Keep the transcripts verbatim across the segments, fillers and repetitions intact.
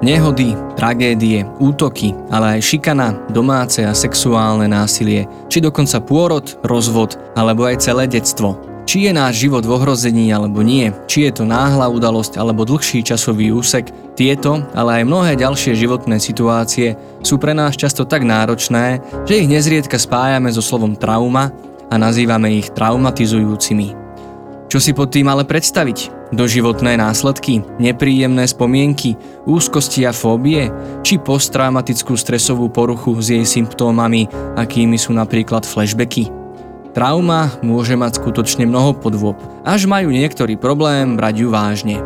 Nehody, tragédie, útoky, ale aj šikana, domáce a sexuálne násilie, či dokonca pôrod, rozvod, alebo aj celé detstvo. Či je náš život v ohrození alebo nie, či je to náhla udalosť alebo dlhší časový úsek, tieto, ale aj mnohé ďalšie životné situácie sú pre nás často tak náročné, že ich nezriedka spájame so slovom trauma a nazývame ich traumatizujúcimi. Čo si pod tým ale predstaviť? Doživotné následky, nepríjemné spomienky, úzkosti a fóbie, či posttraumatickú stresovú poruchu s jej symptómami, akými sú napríklad flashbacky. Trauma môže mať skutočne mnoho podôb, až majú niektorý problém brať ju vážne.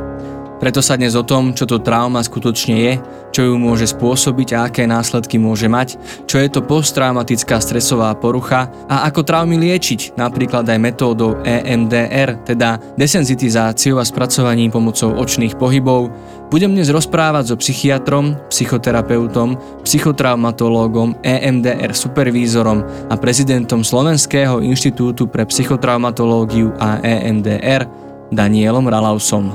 Preto sa dnes o tom, čo to trauma skutočne je, čo ju môže spôsobiť a aké následky môže mať, čo je to posttraumatická stresová porucha a ako traumy liečiť, napríklad aj metódou E M D R, teda desenzitizáciou a spracovaním pomocou očných pohybov, budem dnes rozprávať so psychiatrom, psychoterapeutom, psychotraumatológom, E M D R supervízorom a prezidentom Slovenského inštitútu pre psychotraumatológiu a E M D R Danielom Ralausom.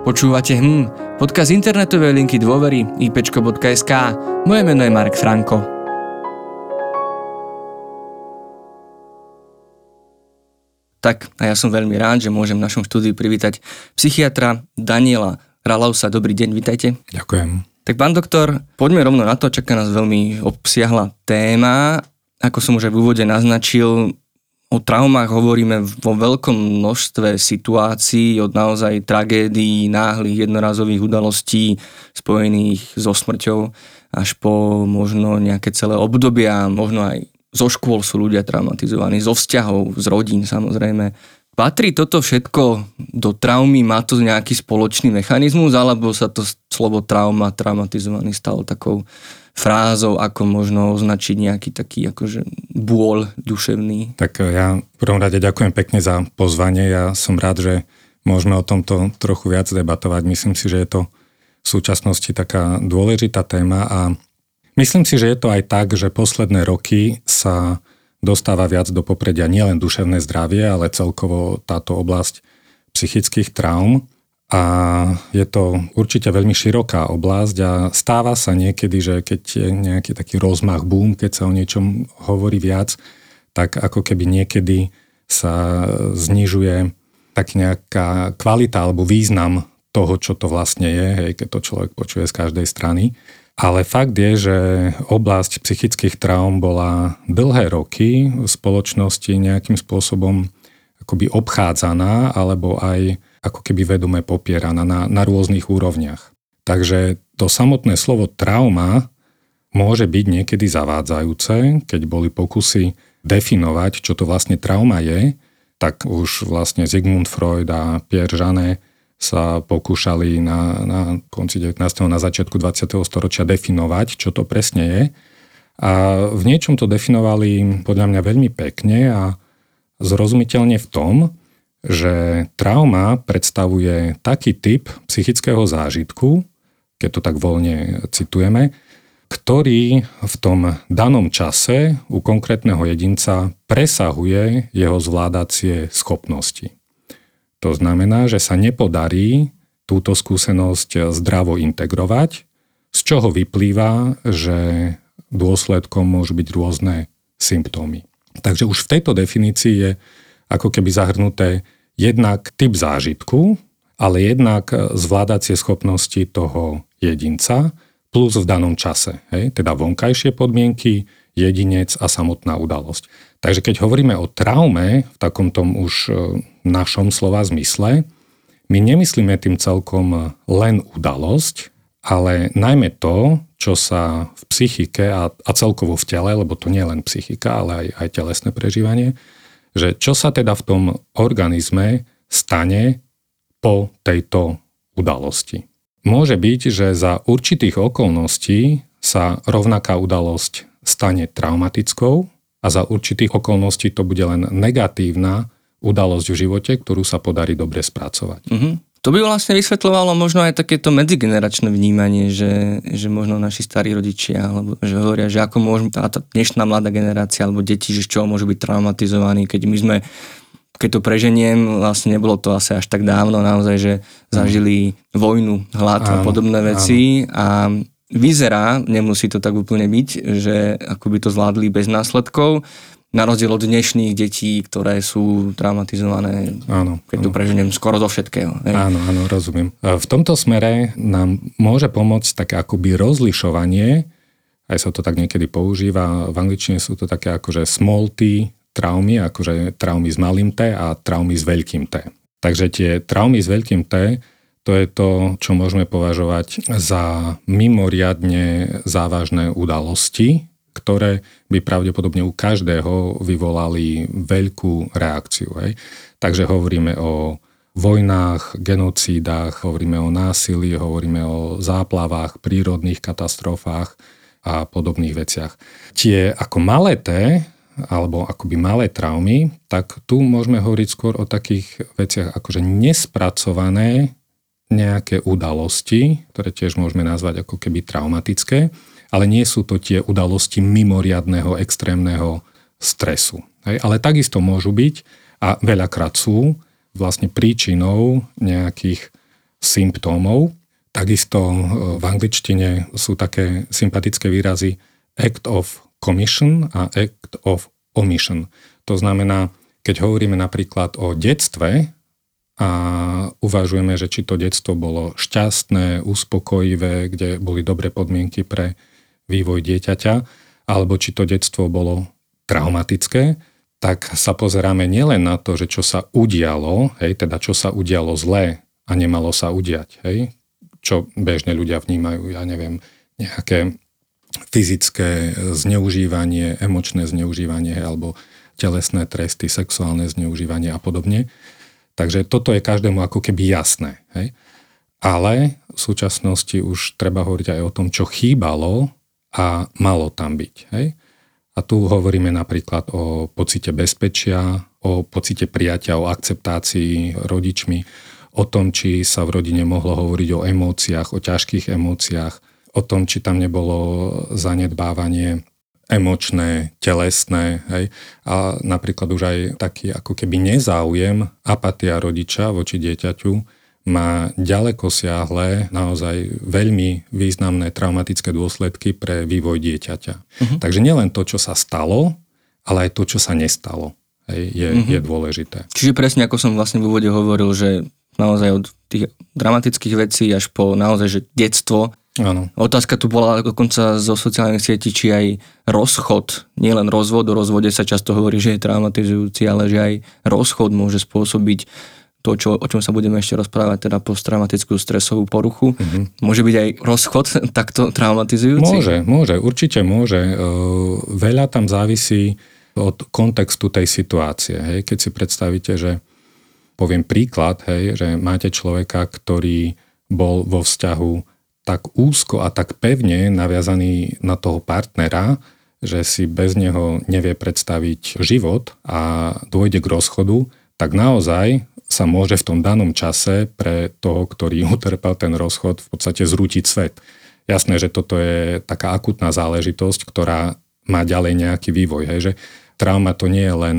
Počúvate hm, podcast internetovej linky dôvery í pé čko bodka es ká. Moje meno je Marek Franko. Tak, a ja som veľmi rád, že môžem v našom štúdiu privítať psychiatra Daniela Ralausa. Dobrý deň, vítajte. Ďakujem. Tak pán doktor, poďme rovno na to, čaká nás veľmi obsiahla téma. Ako som už aj v úvode naznačil, o traumách hovoríme vo veľkom množstve situácií, od naozaj tragédií, náhlych jednorazových udalostí spojených so smrťou až po možno nejaké celé obdobia, možno aj zo škôl sú ľudia traumatizovaní, zo vzťahov, z rodín samozrejme. Patrí toto všetko do traumy? Má to nejaký spoločný mechanizmus, alebo sa to slovo trauma, traumatizovaný stalo takou frázou, ako možno označiť nejaký taký akože bôľ duševný? Tak ja v prvom rade ďakujem pekne za pozvanie. Ja som rád, že môžeme o tomto trochu viac debatovať. Myslím si, že je to v súčasnosti taká dôležitá téma a myslím si, že je to aj tak, že posledné roky sa dostáva viac do popredia nielen duševné zdravie, ale celkovo táto oblasť psychických traum. A je to určite veľmi široká oblasť a stáva sa niekedy, že keď je nejaký taký rozmach, boom, keď sa o niečom hovorí viac, tak ako keby niekedy sa znižuje tak nejaká kvalita alebo význam toho, čo to vlastne je, hej, keď to človek počuje z každej strany. Ale fakt je, že oblasť psychických traum bola dlhé roky v spoločnosti nejakým spôsobom akoby obchádzaná alebo aj ako keby vedome popieraná na, na rôznych úrovniach. Takže to samotné slovo trauma môže byť niekedy zavádzajúce, keď boli pokusy definovať, čo to vlastne trauma je, tak už vlastne Sigmund Freud a Pierre Janet sa pokúšali na, na konci devätnásteho na začiatku dvadsiateho storočia definovať, čo to presne je. A v niečom to definovali podľa mňa veľmi pekne a zrozumiteľne v tom, že trauma predstavuje taký typ psychického zážitku, keď to tak voľne citujeme, ktorý v tom danom čase u konkrétneho jedinca presahuje jeho zvládacie schopnosti. To znamená, že sa nepodarí túto skúsenosť zdravo integrovať, z čoho vyplýva, že dôsledkom môžu byť rôzne symptómy. Takže už v tejto definícii je ako keby zahrnuté jednak typ zážitku, ale jednak zvládacie schopnosti toho jedinca plus v danom čase, hej? Teda vonkajšie podmienky, jedinec a samotná udalosť. Takže keď hovoríme o traume v takom tom už našom slova zmysle, my nemyslíme tým celkom len udalosť, ale najmä to, čo sa v psychike a, a celkovo v tele, lebo to nie je len psychika, ale aj, aj telesné prežívanie, že čo sa teda v tom organizme stane po tejto udalosti. Môže byť, že za určitých okolností sa rovnaká udalosť stane traumatickou a za určitých okolností to bude len negatívna udalosť v živote, ktorú sa podarí dobre spracovať. Mm-hmm. To by vlastne vysvetľovalo možno aj takéto medzigeneračné vnímanie, že, že možno naši starí rodičia, alebo že hovoria, že ako môžu, tá dnešná mladá generácia alebo deti, že z čoho môžu byť traumatizovaní, keď my sme keď to preženiem, vlastne nebolo to asi až tak dávno, naozaj, že zažili vojnu, hlad a podobné veci a vyzerá, nemusí to tak úplne byť, že akoby to zvládli bez následkov, na rozdiel od dnešných detí, ktoré sú traumatizované, áno, keď áno. tu preženiem, skoro zo všetkého. Ne? Áno, áno, rozumiem. V tomto smere nám môže pomôcť také akoby rozlišovanie, aj sa to tak niekedy používa, v angličtine sú to také akože small T traumy, akože traumy s malým T a traumy s veľkým T. Takže tie traumy s veľkým T, to je to, čo môžeme považovať za mimoriadne závažné udalosti, ktoré by pravdepodobne u každého vyvolali veľkú reakciu. Hej. Takže hovoríme o vojnách, genocídach, hovoríme o násilí, hovoríme o záplavách, prírodných katastrofách a podobných veciach. Tie ako malé T, alebo akoby malé traumy, tak tu môžeme hovoriť skôr o takých veciach akože nespracované nejaké udalosti, ktoré tiež môžeme nazvať ako keby traumatické, ale nie sú to tie udalosti mimoriadneho, extrémneho stresu. Hej, ale takisto môžu byť a veľakrát sú vlastne príčinou nejakých symptómov. Takisto v angličtine sú také sympatické výrazy act of commission a act of omission. To znamená, keď hovoríme napríklad o detstve a uvažujeme, že či to detstvo bolo šťastné, uspokojivé, kde boli dobré podmienky pre vývoj dieťaťa, alebo či to detstvo bolo traumatické, tak sa pozeráme nielen na to, že čo sa udialo, hej, teda čo sa udialo zlé a nemalo sa udiať, hej, čo bežne ľudia vnímajú, ja neviem, nejaké fyzické zneužívanie, emočné zneužívanie alebo telesné tresty, sexuálne zneužívanie a podobne. Takže toto je každému ako keby jasné, hej. Ale v súčasnosti už treba hovoriť aj o tom, čo chýbalo a malo tam byť. Hej? A tu hovoríme napríklad o pocite bezpečia, o pocite prijatia, o akceptácii rodičmi, o tom, či sa v rodine mohlo hovoriť o emóciách, o ťažkých emóciách, o tom, či tam nebolo zanedbávanie emočné, telesné. Hej? A napríklad už aj taký ako keby nezáujem, apatia rodiča voči dieťaťu má ďalekosiahle, naozaj veľmi významné traumatické dôsledky pre vývoj dieťaťa. Uh-huh. Takže nielen to, čo sa stalo, ale aj to, čo sa nestalo, hej, je, uh-huh. je dôležité. Čiže presne ako som vlastne v úvode hovoril, že naozaj od tých dramatických vecí až po naozaj, že detstvo. Áno. Otázka tu bola dokonca zo sociálnych sietí, či aj rozchod, nielen rozvod, o rozvode sa často hovorí, že je traumatizujúci, ale že aj rozchod môže spôsobiť to, čo, o čom sa budeme ešte rozprávať, teda posttraumatickú stresovú poruchu. Mm-hmm. Môže byť aj rozchod takto traumatizujúci? Môže, môže, určite môže. Veľa tam závisí od kontextu tej situácie. Hej. Keď si predstavíte, že poviem príklad, hej, že máte človeka, ktorý bol vo vzťahu tak úzko a tak pevne naviazaný na toho partnera, že si bez neho nevie predstaviť život a dôjde k rozchodu, tak naozaj sa môže v tom danom čase pre toho, ktorý utrpel ten rozchod, v podstate zrútiť svet. Jasné, že toto je taká akutná záležitosť, ktorá má ďalej nejaký vývoj. Hej, že trauma to nie je len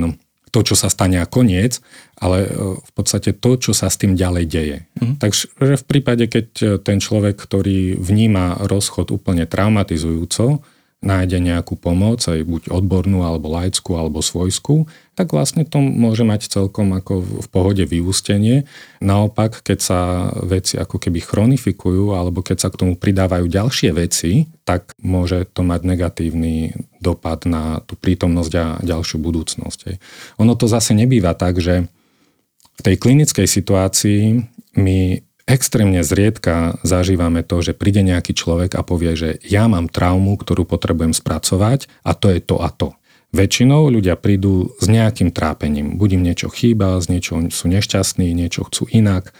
to, čo sa stane a koniec, ale v podstate to, čo sa s tým ďalej deje. Mm. Takže v prípade, keď ten človek, ktorý vníma rozchod úplne traumatizujúco, nájde nejakú pomoc, aj buď odbornú, alebo laickú, alebo svojskú, tak vlastne to môže mať celkom ako v pohode vyústenie. Naopak, keď sa veci ako keby chronifikujú, alebo keď sa k tomu pridávajú ďalšie veci, tak môže to mať negatívny dopad na tú prítomnosť a ďalšiu budúcnosť. Ono to zase nebýva tak, že v tej klinickej situácii my extrémne zriedka zažívame to, že príde nejaký človek a povie, že ja mám traumu, ktorú potrebujem spracovať a to je to a to. Väčšinou ľudia prídu s nejakým trápením. Buď im niečo chýba, z niečo sú nešťastní, niečo chcú inak,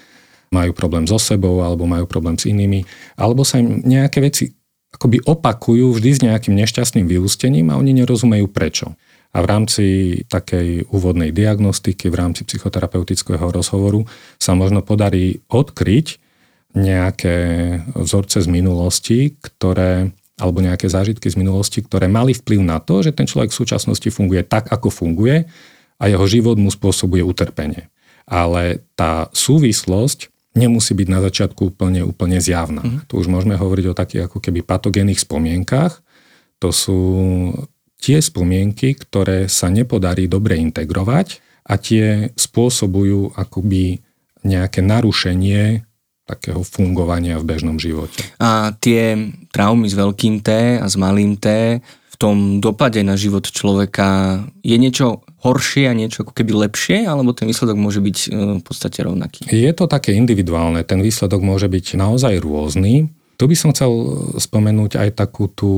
majú problém so sebou alebo majú problém s inými, alebo sa im nejaké veci akoby opakujú vždy s nejakým nešťastným vyústením a oni nerozumejú prečo. A v rámci takej úvodnej diagnostiky, v rámci psychoterapeutického rozhovoru sa možno podarí odkryť nejaké vzorce z minulosti, ktoré, alebo nejaké zážitky z minulosti, ktoré mali vplyv na to, že ten človek v súčasnosti funguje tak, ako funguje a a jeho život mu spôsobuje utrpenie. Ale tá súvislosť nemusí byť na začiatku úplne, úplne zjavná. Mm. Tu už môžeme hovoriť o takých ako keby patogénnych spomienkach. To sú tie spomienky, ktoré sa nepodarí dobre integrovať a tie spôsobujú akoby nejaké narušenie takého fungovania v bežnom živote. A tie traumy s veľkým T a s malým T v tom dopade na život človeka je niečo horšie a niečo ako keby lepšie, alebo ten výsledok môže byť v podstate rovnaký? Je to také individuálne. Ten výsledok môže byť naozaj rôzny. Tu by som chcel spomenúť aj takú tú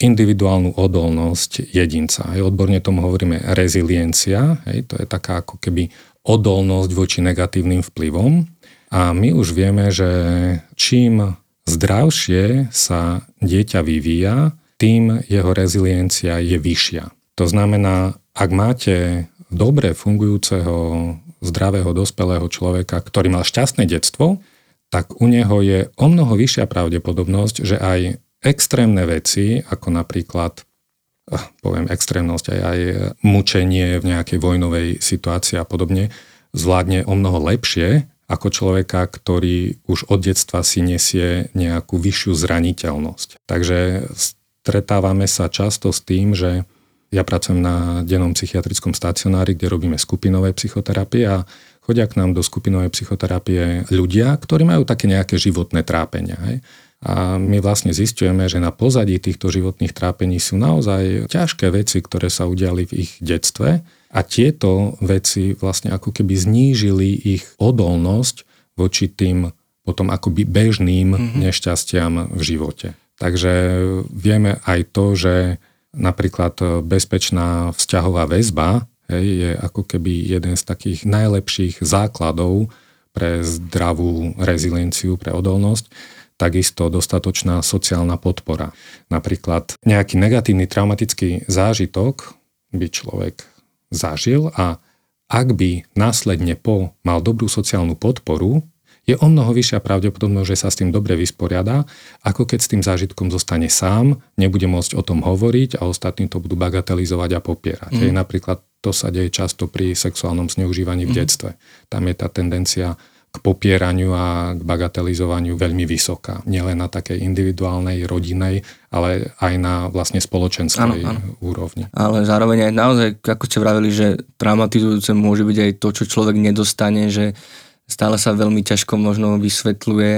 individuálnu odolnosť jedinca. Hej, odborne tomu hovoríme reziliencia. Hej, to je taká ako keby odolnosť voči negatívnym vplyvom. A my už vieme, že čím zdravšie sa dieťa vyvíja, tým jeho reziliencia je vyššia. To znamená, ak máte dobre fungujúceho, zdravého, dospelého človeka, ktorý mal šťastné detstvo, tak u neho je o mnoho vyššia pravdepodobnosť, že aj extrémne veci, ako napríklad, poviem extrémnosť, aj, aj mučenie v nejakej vojnovej situácii a podobne, zvládne o mnoho lepšie ako človeka, ktorý už od detstva si nesie nejakú vyššiu zraniteľnosť. Takže stretávame sa často s tým, že ja pracujem na dennom psychiatrickom stacionári, kde robíme skupinové psychoterapie a chodia k nám do skupinovej psychoterapie ľudia, ktorí majú také nejaké životné trápenia. Hej? A my vlastne zisťujeme, že na pozadí týchto životných trápení sú naozaj ťažké veci, ktoré sa udiali v ich detstve a tieto veci vlastne ako keby znížili ich odolnosť voči tým potom akoby bežným mm-hmm. nešťastiam v živote. Takže vieme aj to, že napríklad bezpečná vzťahová väzba, hej, je ako keby jeden z takých najlepších základov pre zdravú rezilienciu, pre odolnosť. Takisto dostatočná sociálna podpora. Napríklad nejaký negatívny traumatický zážitok by človek zažil a ak by následne po mal dobrú sociálnu podporu, je o mnoho vyššia pravdepodobnosť, že sa s tým dobre vysporiada, ako keď s tým zážitkom zostane sám, nebude môcť o tom hovoriť a ostatní to budú bagatelizovať a popierať. Mm. Hej, napríklad to sa deje často pri sexuálnom zneužívaní v mm. detstve. Tam je tá tendencia k popieraniu a k bagatelizovaniu veľmi vysoká. Nielen na takej individuálnej, rodinej, ale aj na vlastne spoločenskej ano, ano. úrovni. Ale zároveň aj naozaj, ako ste vravili, že traumatizujúce môže byť aj to, čo človek nedostane, že stále sa veľmi ťažko možno vysvetľuje,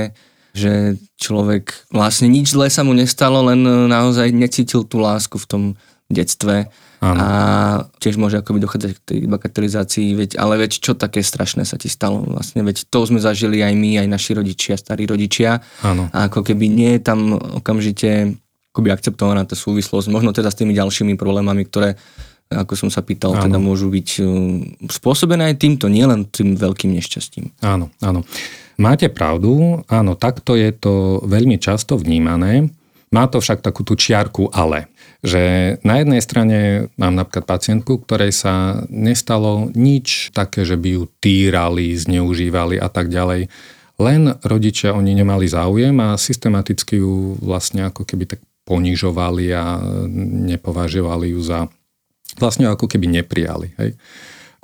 že človek vlastne nič zlé sa mu nestalo, len naozaj necítil tú lásku v tom detstve. Áno. A tiež môže akoby dochádzať k tej bagatelizácii, veď, ale veď čo také strašné sa ti stalo vlastne, veď to sme zažili aj my, aj naši rodičia, starí rodičia. Áno. A ako keby nie je tam okamžite akoby akceptovaná tá súvislosť, možno teda s tými ďalšími problémami, ktoré, ako som sa pýtal, áno. teda môžu byť spôsobené aj týmto, nielen tým veľkým nešťastím. Áno, áno. Máte pravdu, áno, takto je to veľmi často vnímané. Má to však takú tú čiarku ale, že na jednej strane mám napríklad pacientku, ktorej sa nestalo nič také, že by ju týrali, zneužívali a tak ďalej. Len rodičia oni nemali záujem a systematicky ju vlastne ako keby tak ponižovali a nepovažovali ju za vlastne ako keby neprijali. Hej?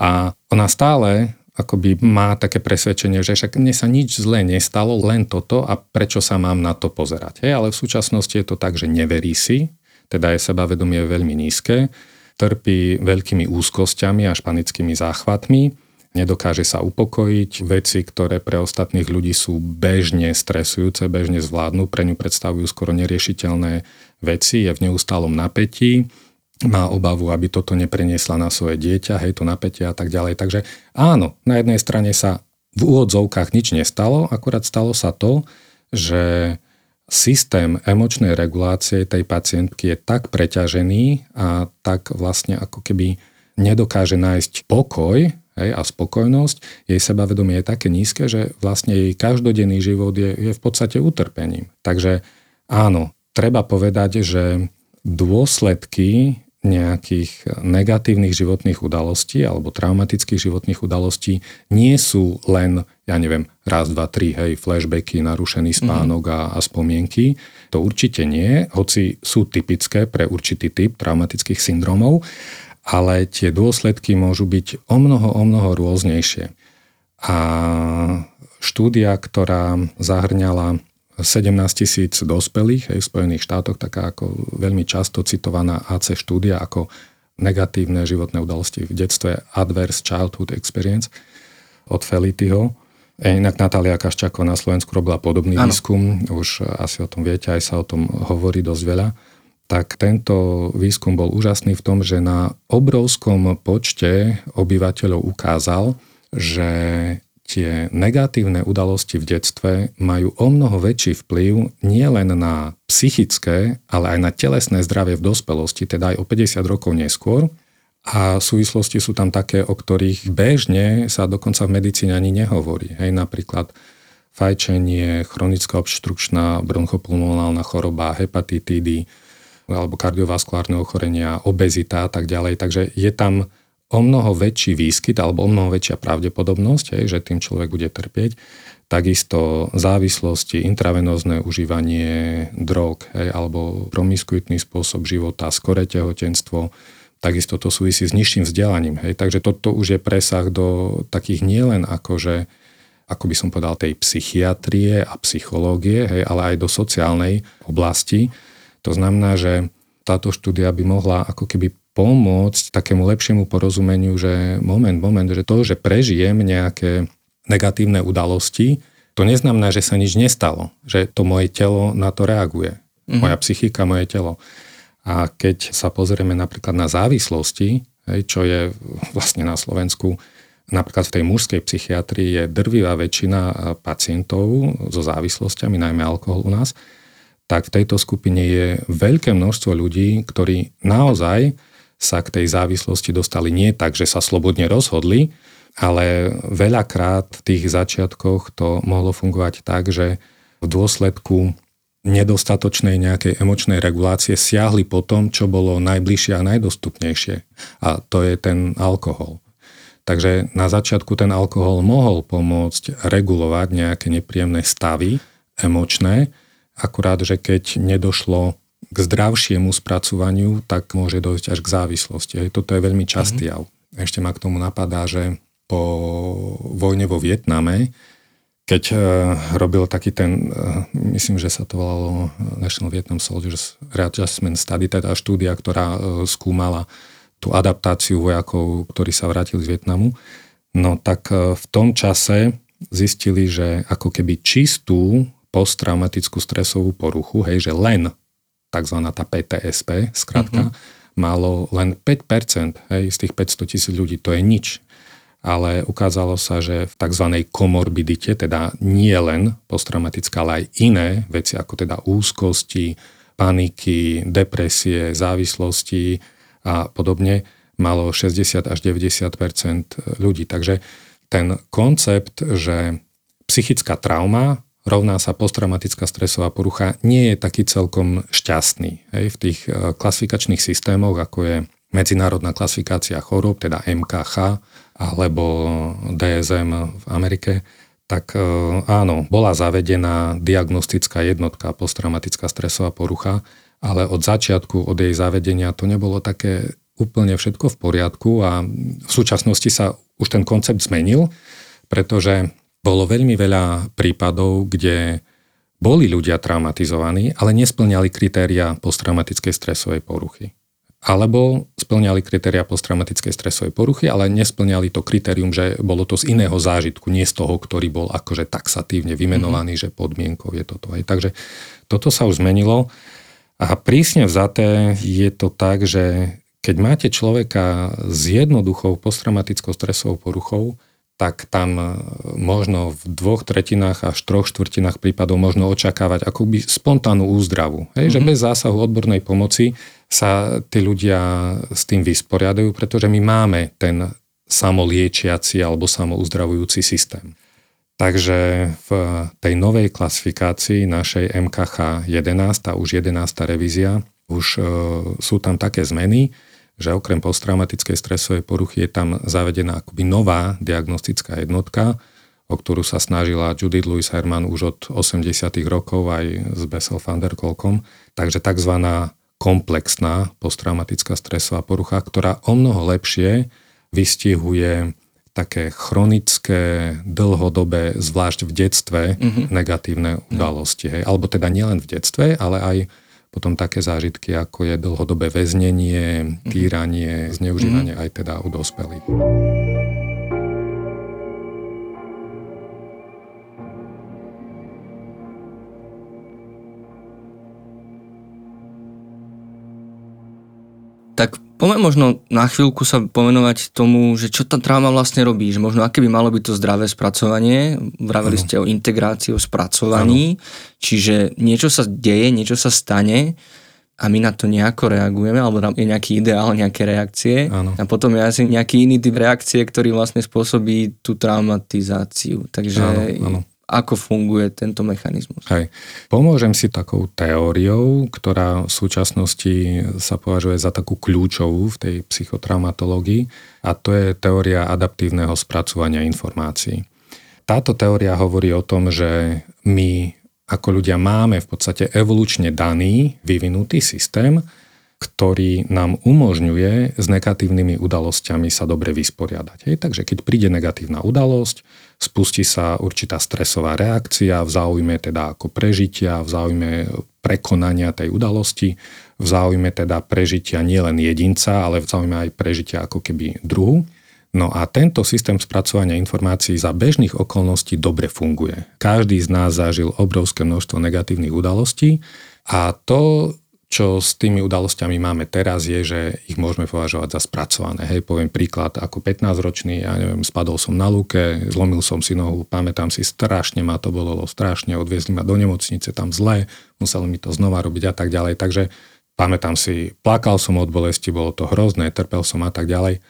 A ona stále akoby má také presvedčenie, že však mne sa nič zlé nestalo, len toto a prečo sa mám na to pozerať. Hej? Ale v súčasnosti je to tak, že neverí si, teda je sebavedomie veľmi nízke, trpí veľkými úzkosťami až panickými záchvatmi, nedokáže sa upokojiť, veci, ktoré pre ostatných ľudí sú bežne stresujúce, bežne zvládnu, pre ňu predstavujú skoro neriešiteľné veci, je v neustálom napätí, má obavu, aby toto nepreniesla na svoje dieťa, hej, to napätie a tak ďalej. Takže áno, na jednej strane sa v úvodzovkách nič nestalo, akurát stalo sa to, že systém emočnej regulácie tej pacientky je tak preťažený a tak vlastne ako keby nedokáže nájsť pokoj, hej, a spokojnosť, jej sebavedomie je také nízke, že vlastne jej každodenný život je, je v podstate utrpením. Takže áno, treba povedať, že dôsledky nejakých negatívnych životných udalostí alebo traumatických životných udalostí nie sú len, ja neviem, raz, dva, tri, hej, flashbacky, narušený spánok mm-hmm. a, a spomienky. To určite nie, hoci sú typické pre určitý typ traumatických syndromov, ale tie dôsledky môžu byť o mnoho, o mnoho rôznejšie. A štúdia, ktorá zahrňala sedemnásť tisíc dospelých aj v Spojených štátoch, taká ako veľmi často citovaná á cé štúdia ako negatívne životné udalosti v detstve, Adverse Childhood Experience od Felicityho. Inak Natália Kaščáková na Slovensku robila podobný ano. výskum, už asi o tom viete, aj sa o tom hovorí dosť veľa. Tak tento výskum bol úžasný v tom, že na obrovskom počte obyvateľov ukázal, že tie negatívne udalosti v detstve majú o mnoho väčší vplyv nielen na psychické, ale aj na telesné zdravie v dospelosti, teda aj o päťdesiat rokov neskôr. A súvislosti sú tam také, o ktorých bežne sa dokonca v medicíne ani nehovorí. Hej, napríklad fajčenie, chronická obštrukčná bronchopulmonálna choroba, hepatitídy alebo kardiovaskulárne ochorenia, obezita a tak ďalej. Takže je tam o mnoho väčší výskyt alebo o mnoho väčšia pravdepodobnosť, hej, že tým človek bude trpieť. Takisto závislosti, intravenózne užívanie drog, hej, alebo promiskuitný spôsob života, skoré tehotenstvo. Takisto to súvisí s nižším vzdelaním. Hej. Takže toto už je presah do takých nielen akože, ako by som povedal, tej psychiatrie a psychológie, hej, ale aj do sociálnej oblasti. To znamená, že táto štúdia by mohla ako keby pomôcť takému lepšiemu porozumeniu, že moment, moment, že to, že prežijem nejaké negatívne udalosti, to neznamená, že sa nič nestalo, že to moje telo na to reaguje. Mm-hmm. Moja psychika, moje telo. A keď sa pozrieme napríklad na závislosti, hej, čo je vlastne na Slovensku, napríklad v tej mužskej psychiatrii je drvivá väčšina pacientov so závislosťami, najmä alkohol u nás, tak v tejto skupine je veľké množstvo ľudí, ktorí naozaj sa k tej závislosti dostali nie tak, že sa slobodne rozhodli, ale veľakrát v tých začiatkoch to mohlo fungovať tak, že v dôsledku nedostatočnej nejakej emočnej regulácie siahli po tom, čo bolo najbližšie a najdostupnejšie. A to je ten alkohol. Takže na začiatku ten alkohol mohol pomôcť regulovať nejaké nepríjemné stavy emočné, akurát, že keď nedošlo k zdravšiemu spracovaniu, tak môže dojsť až k závislosti. Hej, toto je veľmi častý jav. Mm-hmm. Ešte ma k tomu napadá, že po vojne vo Vietname, keď uh, robil taký ten, uh, myslím, že sa to volalo National Vietnam Soldiers Readjustment Study, teda štúdia, ktorá uh, skúmala tú adaptáciu vojakov, ktorí sa vrátili z Vietnamu, no tak uh, v tom čase zistili, že ako keby čistú posttraumatickú stresovú poruchu, hej, že len takzvaná tá pé té es pé, skratka, mm-hmm. malo len päť percent, hej, z tých päťsto tisíc ľudí, to je nič. Ale ukázalo sa, že v takzvanej komorbidite, teda nie len posttraumatická, ale aj iné veci, ako teda úzkosti, paniky, depresie, závislosti a podobne, malo šesťdesiat až deväťdesiat percent ľudí. Takže ten koncept, že psychická trauma rovná sa posttraumatická stresová porucha, nie je taký celkom šťastný. Hej, v tých klasifikačných systémoch, ako je medzinárodná klasifikácia chorôb, teda em ká há alebo dé es em v Amerike, tak áno, bola zavedená diagnostická jednotka posttraumatická stresová porucha, ale od začiatku, od jej zavedenia to nebolo také úplne všetko v poriadku a v súčasnosti sa už ten koncept zmenil, pretože bolo veľmi veľa prípadov, kde boli ľudia traumatizovaní, ale nesplňali kritéria posttraumatickej stresovej poruchy. Alebo splňali kritéria posttraumatickej stresovej poruchy, ale nesplňali to kritérium, že bolo to z iného zážitku, nie z toho, ktorý bol akože taxatívne vymenovaný, mm-hmm. že podmienkou je toto. Hej. Takže toto sa už zmenilo a prísne vzaté je to tak, že keď máte človeka s jednoduchou posttraumatickou stresovou poruchou, tak tam možno v dvoch tretinách až troch štvrtinách prípadov možno očakávať akoby spontánnu úzdravu. Hej, mm-hmm. Že bez zásahu odbornej pomoci sa tí ľudia s tým vysporiadajú, pretože my máme ten samoliečiaci alebo samouzdravujúci systém. Takže v tej novej klasifikácii našej em ká há jedenásť, tá už jedenásta revízia, už e, sú tam také zmeny, že okrem posttraumatickej stresovej poruchy je tam zavedená akoby nová diagnostická jednotka, o ktorú sa snažila Judith Lewis Herman už od osemdesiatych rokov aj s Bessel van der Kolkom. Takže takzvaná komplexná posttraumatická stresová porucha, ktorá omnoho lepšie vystihuje také chronické, dlhodobé, zvlášť v detstve, mm-hmm. negatívne udalosti. Hej. Alebo teda nielen v detstve, ale aj potom také zážitky, ako je dlhodobé väznenie, týranie, zneužívanie mm-hmm. aj teda u dospelých. Tak poďme možno na chvíľku sa pomenovať tomu, že čo tá trauma vlastne robí, že možno aké by malo byť to zdravé spracovanie. Vraveli ano. Ste o integrácii, o spracovaní, ano. Čiže niečo sa deje, niečo sa stane a my na to nejako reagujeme, alebo tam je nejaký ideál, nejaké reakcie ano. A potom je asi nejaký iný typ reakcie, ktorý vlastne spôsobí tú traumatizáciu. Takže ano, ano. Ako funguje tento mechanizmus. Hej. Pomôžem si takou teóriou, ktorá v súčasnosti sa považuje za takú kľúčovú v tej psychotraumatológii, a to je teória adaptívneho spracovania informácií. Táto teória hovorí o tom, že my ako ľudia máme v podstate evolučne daný, vyvinutý systém, ktorý nám umožňuje s negatívnymi udalosťami sa dobre vysporiadať. Hej, takže keď príde negatívna udalosť, spustí sa určitá stresová reakcia v záujme teda ako prežitia, v záujme prekonania tej udalosti, v záujme teda prežitia nielen jedinca, ale v záujme aj prežitia ako keby druhu. No a tento systém spracovania informácií za bežných okolností dobre funguje. Každý z nás zažil obrovské množstvo negatívnych udalostí a to čo s tými udalosťami máme teraz je, že ich môžeme považovať za spracované. Hej, poviem príklad, ako pätnásťročný, ja neviem, spadol som na lúke, zlomil som si nohu, pamätám si, strašne ma to bolelo, strašne, odviezli ma do nemocnice, tam zle, museli mi to znova robiť a tak ďalej. Takže pamätám si, plakal som od bolesti, bolo to hrozné, trpel som a tak ďalej.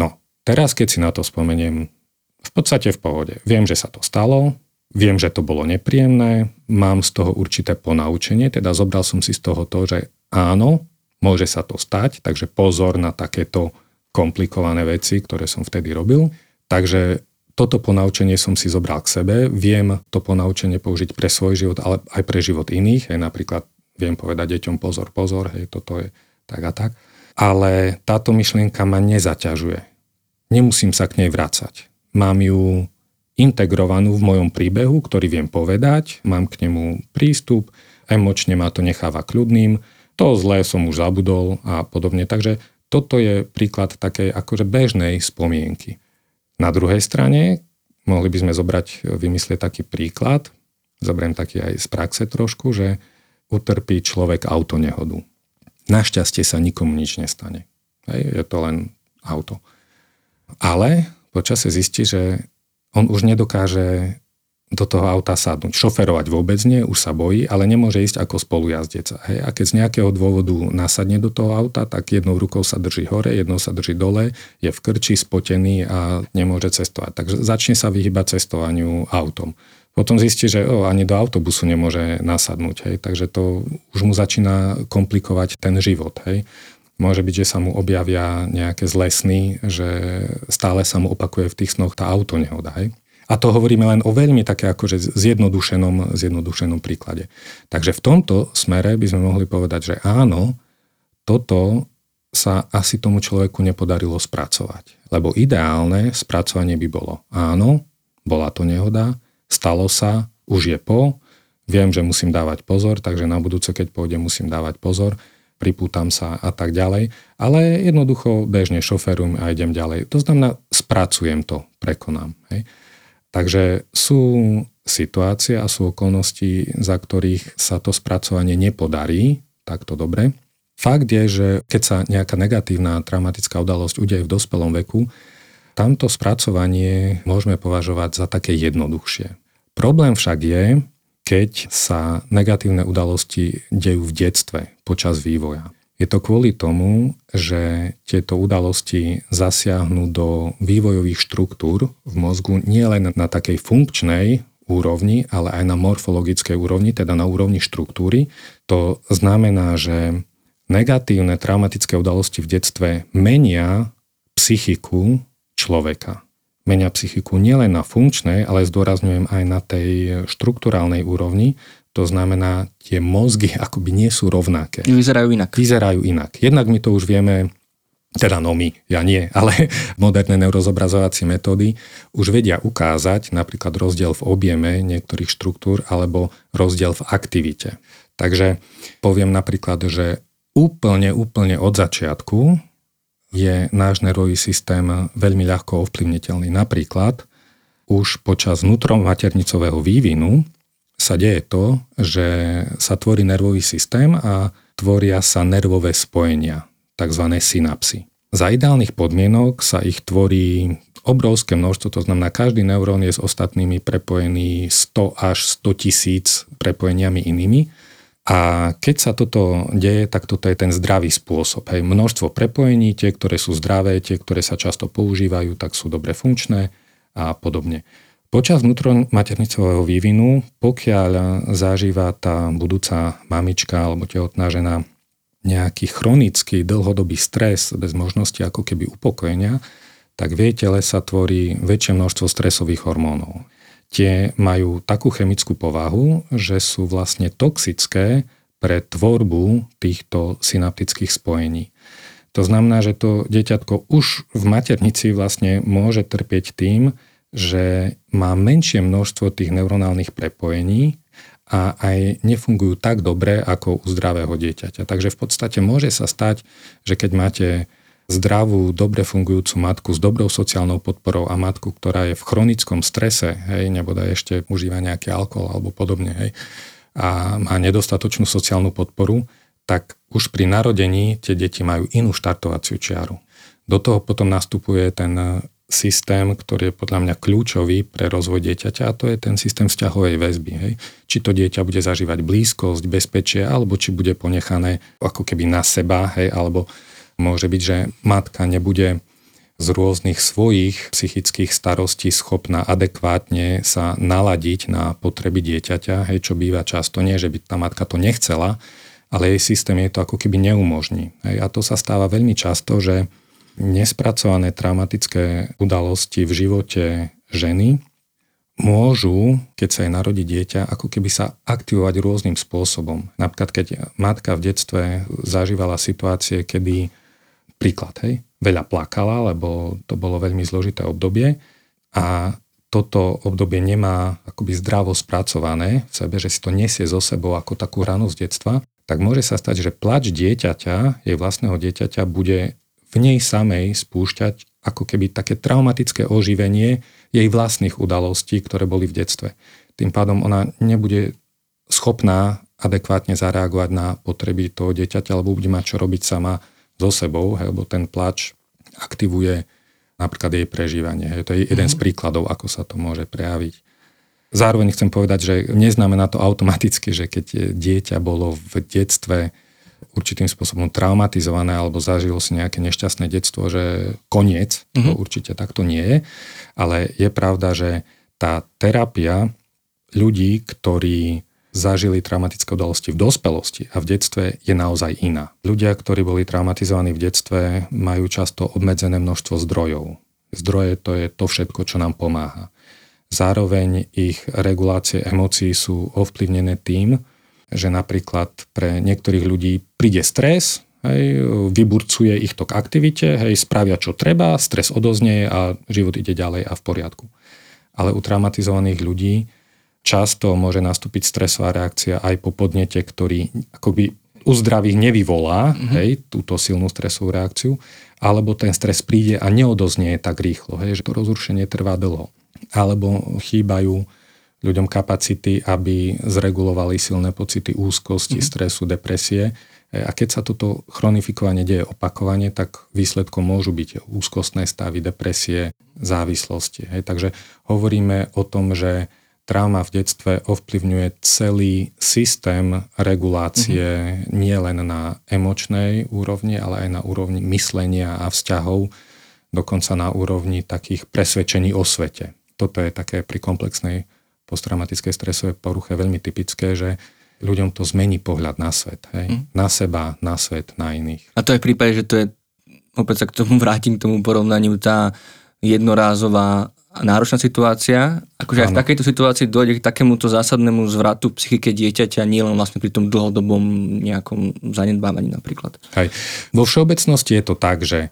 No, teraz keď si na to spomeniem, v podstate v pohode. Viem, že sa to stalo, viem, že to bolo nepríjemné, mám z toho určité ponaučenie, teda zobral som si z toho to, že áno, môže sa to stať, takže pozor na takéto komplikované veci, ktoré som vtedy robil. Takže toto ponaučenie som si zobral k sebe, viem to ponaučenie použiť pre svoj život, ale aj pre život iných, hej, napríklad viem povedať deťom pozor, pozor, hej, toto je tak a tak. Ale táto myšlienka ma nezaťažuje. Nemusím sa k nej vracať. Mám ju integrovanú v mojom príbehu, ktorý viem povedať, mám k nemu prístup, emočne ma to necháva kľudným, to zlé som už zabudol a podobne. Takže toto je príklad takej akože bežnej spomienky. Na druhej strane, mohli by sme zobrať, vymyslieť taký príklad, zoberiem taký aj z praxe trošku, že utrpí človek autonehodu. Našťastie sa nikomu nič nestane. Hej, je to len auto. Ale počase zistí, že on už nedokáže do toho auta sadnúť. Šoferovať vôbec nie, už sa bojí, ale nemôže ísť ako spolujazdec. Hej. A keď z nejakého dôvodu nasadne do toho auta, tak jednou rukou sa drží hore, jednou sa drží dole, je v krči, spotený a nemôže cestovať. Takže začne sa vyhýbať cestovaniu autom. Potom zistí, že o, ani do autobusu nemôže nasadnúť. Hej. Takže to už mu začína komplikovať ten život. Hej. Môže byť, že sa mu objavia nejaké zlé sny, že stále sa mu opakuje v tých snoch tá autonehoda. Hej? A to hovoríme len o veľmi také akože zjednodušenom, zjednodušenom príklade. Takže v tomto smere by sme mohli povedať, že áno, toto sa asi tomu človeku nepodarilo spracovať. Lebo ideálne spracovanie by bolo áno, bola to nehoda, stalo sa, už je po, viem, že musím dávať pozor, takže na budúce, keď pôjdem, musím dávať pozor, pripútam sa a tak ďalej, ale jednoducho bežne šoferujem a idem ďalej. To znamená, spracujem to, prekonám. Hej. Takže sú situácie a sú okolnosti, za ktorých sa to spracovanie nepodarí, takto dobre. Fakt je, že keď sa nejaká negatívna traumatická udalosť udeje v dospelom veku, tamto spracovanie môžeme považovať za také jednoduchšie. Problém však je, keď sa negatívne udalosti dejú v detstve počas vývoja. Je to kvôli tomu, že tieto udalosti zasiahnu do vývojových štruktúr v mozgu nielen na takej funkčnej úrovni, ale aj na morfologickej úrovni, teda na úrovni štruktúry. To znamená, že negatívne traumatické udalosti v detstve menia psychiku človeka. Menia psychiku nielen na funkčnej, ale zdôrazňujem aj na tej štruktúrálnej úrovni, To znamená, tie mozgy akoby nie sú rovnaké. Vyzerajú inak. Vyzerajú inak. Jednak my to už vieme, teda no my, ja nie, ale moderné neurozobrazovacie metódy už vedia ukázať napríklad rozdiel v objeme niektorých štruktúr alebo rozdiel v aktivite. Takže poviem napríklad, že úplne, úplne od začiatku je náš nervový systém veľmi ľahko ovplyvniteľný. Napríklad už počas vnútromaternicového vývinu sa deje to, že sa tvorí nervový systém a tvoria sa nervové spojenia, takzvané synapsy. Za ideálnych podmienok sa ich tvorí obrovské množstvo, to znamená, každý neurón je s ostatnými prepojený sto až sto tisíc prepojeniami inými. A keď sa toto deje, tak toto je ten zdravý spôsob. Hej, množstvo prepojení, tie, ktoré sú zdravé, tie, ktoré sa často používajú, tak sú dobre funkčné a podobne. Počas vnútromaternicového vývinu, pokiaľ zažíva tá budúca mamička alebo tehotná žena nejaký chronický dlhodobý stres bez možnosti ako keby upokojenia, tak v jej tele sa tvorí väčšie množstvo stresových hormónov. Tie majú takú chemickú povahu, že sú vlastne toxické pre tvorbu týchto synaptických spojení. To znamená, že to dieťatko už v maternici vlastne môže trpieť tým, že má menšie množstvo tých neuronálnych prepojení a aj nefungujú tak dobre ako u zdravého dieťaťa. Takže v podstate môže sa stať, že keď máte zdravú, dobre fungujúcu matku s dobrou sociálnou podporou a matku, ktorá je v chronickom strese, hej, nebodaj ešte užíva nejaký alkohol alebo podobne, hej, a má nedostatočnú sociálnu podporu, tak už pri narodení tie deti majú inú štartovaciu čiaru. Do toho potom nastupuje ten systém, ktorý je podľa mňa kľúčový pre rozvoj dieťaťa, a to je ten systém vzťahovej väzby. Hej. Či to dieťa bude zažívať blízkosť, bezpečie, alebo či bude ponechané ako keby na seba, hej, alebo môže byť, že matka nebude z rôznych svojich psychických starostí schopná adekvátne sa naladiť na potreby dieťaťa, hej, čo býva často. Nie, že by tá matka to nechcela, ale jej systém jej to ako keby neumožní. Hej. A to sa stáva veľmi často, že nespracované traumatické udalosti v živote ženy môžu, keď sa jej narodí dieťa, ako keby sa aktivovať rôznym spôsobom. Napríklad, keď matka v detstve zažívala situácie, kedy, príklad, hej, veľa plakala, lebo to bolo veľmi zložité obdobie a toto obdobie nemá akoby zdravo spracované v sebe, že si to nesie so sebou ako takú ranu z detstva, tak môže sa stať, že plač dieťaťa, jej vlastného dieťaťa, bude v nej samej spúšťať ako keby také traumatické oživenie jej vlastných udalostí, ktoré boli v detstve. Tým pádom ona nebude schopná adekvátne zareagovať na potreby toho dieťaťa, alebo bude mať čo robiť sama so sebou, hej, lebo ten plač aktivuje napríklad jej prežívanie. Hej. To je jeden z príkladov, ako sa to môže prejaviť. Zároveň chcem povedať, že neznamená to automaticky, že keď dieťa bolo v detstve určitým spôsobom traumatizované alebo zažilo si nejaké nešťastné detstvo, že koniec, mm-hmm. to určite takto nie je, ale je pravda, že tá terapia ľudí, ktorí zažili traumatické udalosti v dospelosti a v detstve, je naozaj iná. Ľudia, ktorí boli traumatizovaní v detstve, majú často obmedzené množstvo zdrojov. Zdroje, to je to všetko, čo nám pomáha. Zároveň ich regulácie emócií sú ovplyvnené tým, že napríklad pre niektorých ľudí príde stres, hej, vyburcuje ich to k aktivite, hej, spravia čo treba, stres odoznie a život ide ďalej a v poriadku. Ale u traumatizovaných ľudí často môže nastúpiť stresová reakcia aj po podnete, ktorý akoby u zdravých nevyvolá, mm-hmm. hej, túto silnú stresovú reakciu, alebo ten stres príde a neodoznie tak rýchlo, hej, že to rozrušenie trvá dlho. Alebo chýbajú ľuďom kapacity, aby zregulovali silné pocity úzkosti, mm. stresu, depresie. A keď sa toto chronifikovanie deje opakovane, tak výsledkom môžu byť úzkostné stavy, depresie, závislosti. Hej. Takže hovoríme o tom, že trauma v detstve ovplyvňuje celý systém regulácie mm. nielen na emočnej úrovni, ale aj na úrovni myslenia a vzťahov, dokonca na úrovni takých presvedčení o svete. Toto je také pri komplexnej posttraumatické stresové poruche veľmi typické, že ľuďom to zmení pohľad na svet. Hej? Mm. Na seba, na svet, na iných. A to je v prípade, že to je, opäť sa k tomu vrátim, k tomu porovnaniu, tá jednorázová náročná situácia. Akože aj v takejto situácii dôjde k takémuto zásadnému zvratu psychike dieťaťa, nielen vlastne pri tom dlhodobom nejakom zanedbávaní napríklad. Hej. Vo všeobecnosti je to tak, že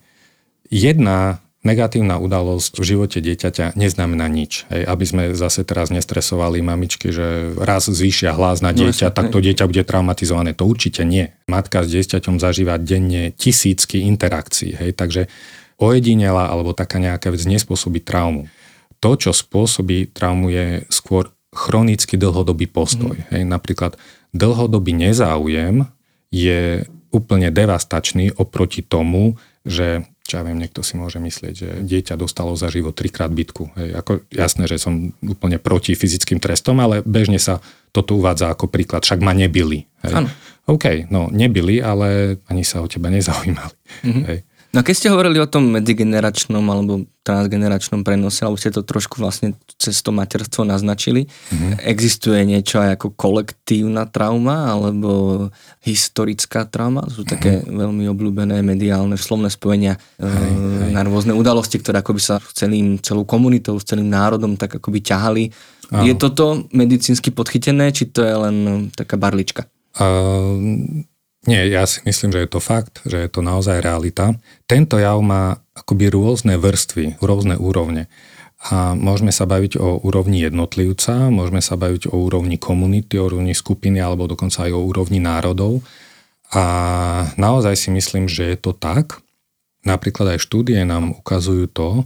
jedna negatívna udalosť v živote dieťaťa neznamená nič. Hej, aby sme zase teraz nestresovali mamičky, že raz zvýšia hlas na dieťa, no, tak to dieťa bude traumatizované. To určite nie. Matka s dieťaťom zažíva denne tisícky interakcií. Hej, takže ojedinela alebo taká nejaká vec nespôsobí traumu. To, čo spôsobí traumu, je skôr chronický dlhodobý postoj. Mm. Hej, napríklad dlhodobý nezáujem je úplne devastačný oproti tomu, že čo ja viem, niekto si môže myslieť, že dieťa dostalo za život trikrát bitku. Hej, ako, jasné, že som úplne proti fyzickým trestom, ale bežne sa toto uvádza ako príklad. Však ma nebili. Hej. OK, no nebili, ale ani sa o teba nezaujímali. Mm-hmm. Hej. No keď ste hovorili o tom medzigeneračnom alebo transgeneračnom prenose, alebo ste to trošku vlastne cez to materstvo naznačili, mm-hmm. existuje niečo aj ako kolektívna trauma alebo historická trauma? Sú také mm-hmm. veľmi obľúbené mediálne slovné spojenia hej, e, hej. na rôzne udalosti, ktoré akoby sa celým, celou komunitou, s celým národom tak akoby ťahali. Aho. Je toto medicínsky podchytené, či to je len taká barlička? Um... Nie, ja si myslím, že je to fakt, že je to naozaj realita. Tento jav má akoby rôzne vrstvy, rôzne úrovne. A môžeme sa baviť o úrovni jednotlivca, môžeme sa baviť o úrovni komunity, o úrovni skupiny, alebo dokonca aj o úrovni národov. A naozaj si myslím, že je to tak. Napríklad aj štúdie nám ukazujú to,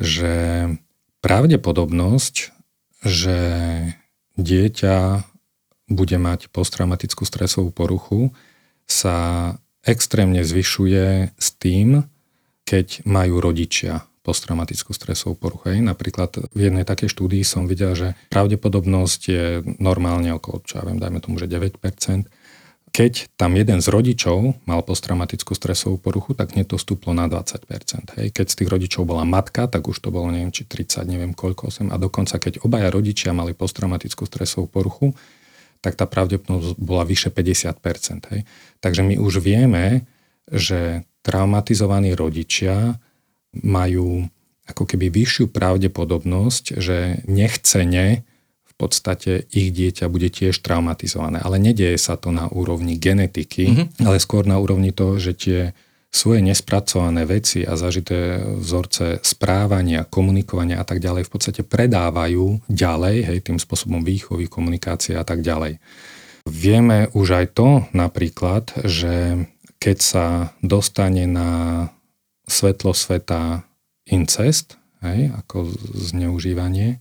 že pravdepodobnosť, že dieťa bude mať posttraumatickú stresovú poruchu, sa extrémne zvyšuje s tým, keď majú rodičia posttraumatickú stresovú poruchu. Hej. Napríklad v jednej takej štúdii som videl, že pravdepodobnosť je normálne okolo, čo ja viem, dajme tomu, že deväť percent. Keď tam jeden z rodičov mal posttraumatickú stresovú poruchu, tak nie to stúplo na dvadsať percent. Hej. Keď z tých rodičov bola matka, tak už to bolo neviem, či tridsať, neviem koľko, osem. A dokonca, keď obaja rodičia mali posttraumatickú stresovú poruchu, tak tá pravdepodobnosť bola vyše päťdesiat percent. Hej. Takže my už vieme, že traumatizovaní rodičia majú ako keby vyššiu pravdepodobnosť, že nechcene v podstate ich dieťa bude tiež traumatizované. Ale nedieje sa to na úrovni genetiky, mm-hmm. ale skôr na úrovni toho, že tie svoje nespracované veci a zažité vzorce správania, komunikovania a tak ďalej v podstate predávajú ďalej, hej, tým spôsobom výchovy, komunikácie a tak ďalej. Vieme už aj to napríklad, že keď sa dostane na svetlo sveta incest, hej, ako zneužívanie,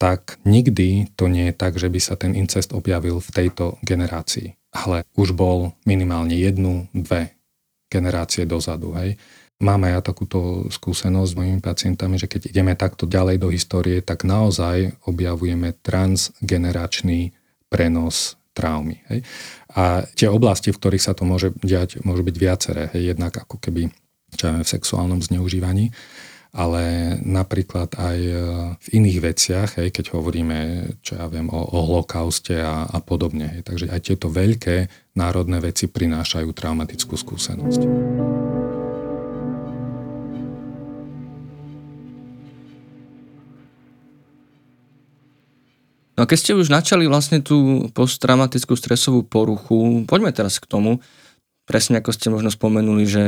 tak nikdy to nie je tak, že by sa ten incest objavil v tejto generácii. Ale už bol minimálne jednu, dve generácie dozadu. Hej. Mám aj ja takúto skúsenosť s mojimi pacientami, že keď ideme takto ďalej do histórie, tak naozaj objavujeme transgeneračný prenos traumy. Hej. A tie oblasti, v ktorých sa to môže diať, môžu byť viaceré. Hej. Jednak ako keby v sexuálnom zneužívaní, ale napríklad aj v iných veciach, hej, keď hovoríme, čo ja viem, o, o holokauste a, a podobne. Hej. Takže aj tieto veľké národné veci prinášajú traumatickú skúsenosť. No a keď ste už načali vlastne tú posttraumatickú stresovú poruchu, poďme teraz k tomu, presne ako ste možno spomenuli, že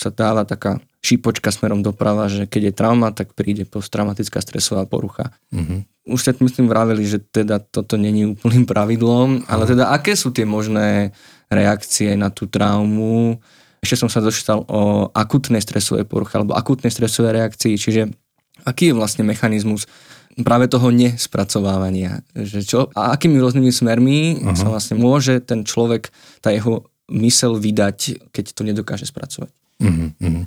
sa dáva taká šípočka smerom doprava, že keď je trauma, tak príde posttraumatická stresová porucha. Mm-hmm. Už ste myslím vraveli, že teda toto není úplným pravidlom, ale mm. teda aké sú tie možné reakcie na tú traumu? Ešte som sa dočítal o akutnej stresovej poruche alebo akutnej stresovej reakcii, čiže aký je vlastne mechanizmus práve toho nespracovávania? Že čo, a akými rôznymi smermi mm-hmm. sa vlastne môže ten človek, tá jeho myseľ vydať, keď to nedokáže spracovať? Mm-hmm.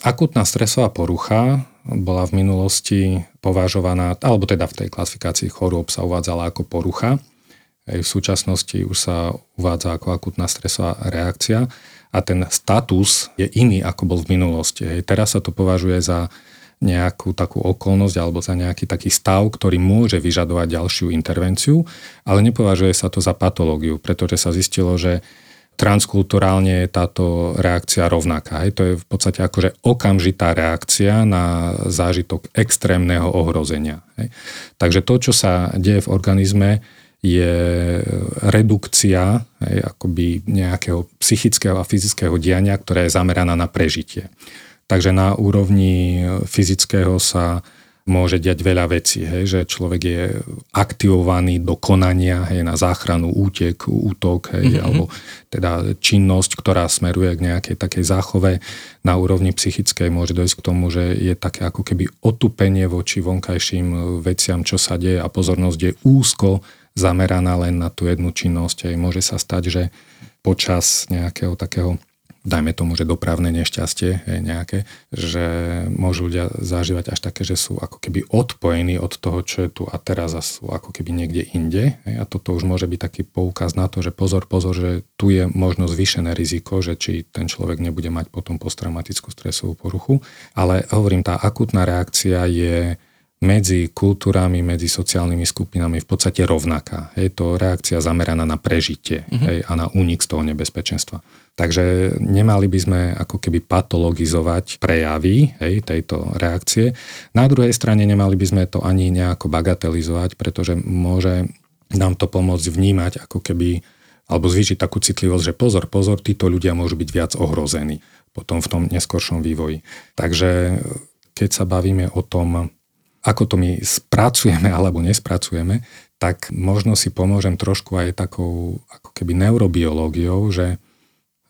Akutná stresová porucha bola v minulosti považovaná, alebo teda v tej klasifikácii chorôb sa uvádzala ako porucha. V súčasnosti už sa uvádza ako akutná stresová reakcia a ten status je iný, ako bol v minulosti. Hej. Teraz sa to považuje za nejakú takú okolnosť alebo za nejaký taký stav, ktorý môže vyžadovať ďalšiu intervenciu, ale nepovažuje sa to za patológiu, pretože sa zistilo, že transkulturálne je táto reakcia rovnaká. Hej. To je v podstate akože okamžitá reakcia na zážitok extrémneho ohrozenia. Hej. Takže to, čo sa deje v organizme, je redukcia hej, akoby nejakého psychického a fyzického diania, ktoré je zameraná na prežitie. Takže na úrovni fyzického sa môže diať veľa vecí, hej, že človek je aktivovaný do konania, hej, na záchranu, útek, útok, hej, mm-hmm. alebo teda činnosť, ktorá smeruje k nejakej takej záchove. Na úrovni psychickej môže dojsť k tomu, že je také ako keby otupenie voči vonkajším veciam, čo sa deje a pozornosť je úzko zameraná len na tú jednu činnosť. Hej. Môže sa stať, že počas nejakého takého dajme tomu, že dopravné nešťastie je nejaké, že môžu ľudia zažívať až také, že sú ako keby odpojení od toho, čo je tu a teraz a sú ako keby niekde inde. A toto už môže byť taký poukaz na to, že pozor, pozor, že tu je možno zvýšené riziko, že či ten človek nebude mať potom posttraumatickú stresovú poruchu. Ale hovorím, tá akútna reakcia je medzi kultúrami, medzi sociálnymi skupinami v podstate rovnaká. Je to reakcia zameraná na prežitie mm-hmm. hej, a na únik z toho nebezpečenstva. Takže nemali by sme ako keby patologizovať prejavy hej, tejto reakcie. Na druhej strane nemali by sme to ani nejako bagatelizovať, pretože môže nám to pomôcť vnímať ako keby, alebo zvýšiť takú citlivosť, že pozor, pozor, títo ľudia môžu byť viac ohrození potom v tom neskoršom vývoji. Takže keď sa bavíme o tom, ako to my spracujeme alebo nespracujeme, tak možno si pomôžem trošku aj takou ako keby neurobiológiou, že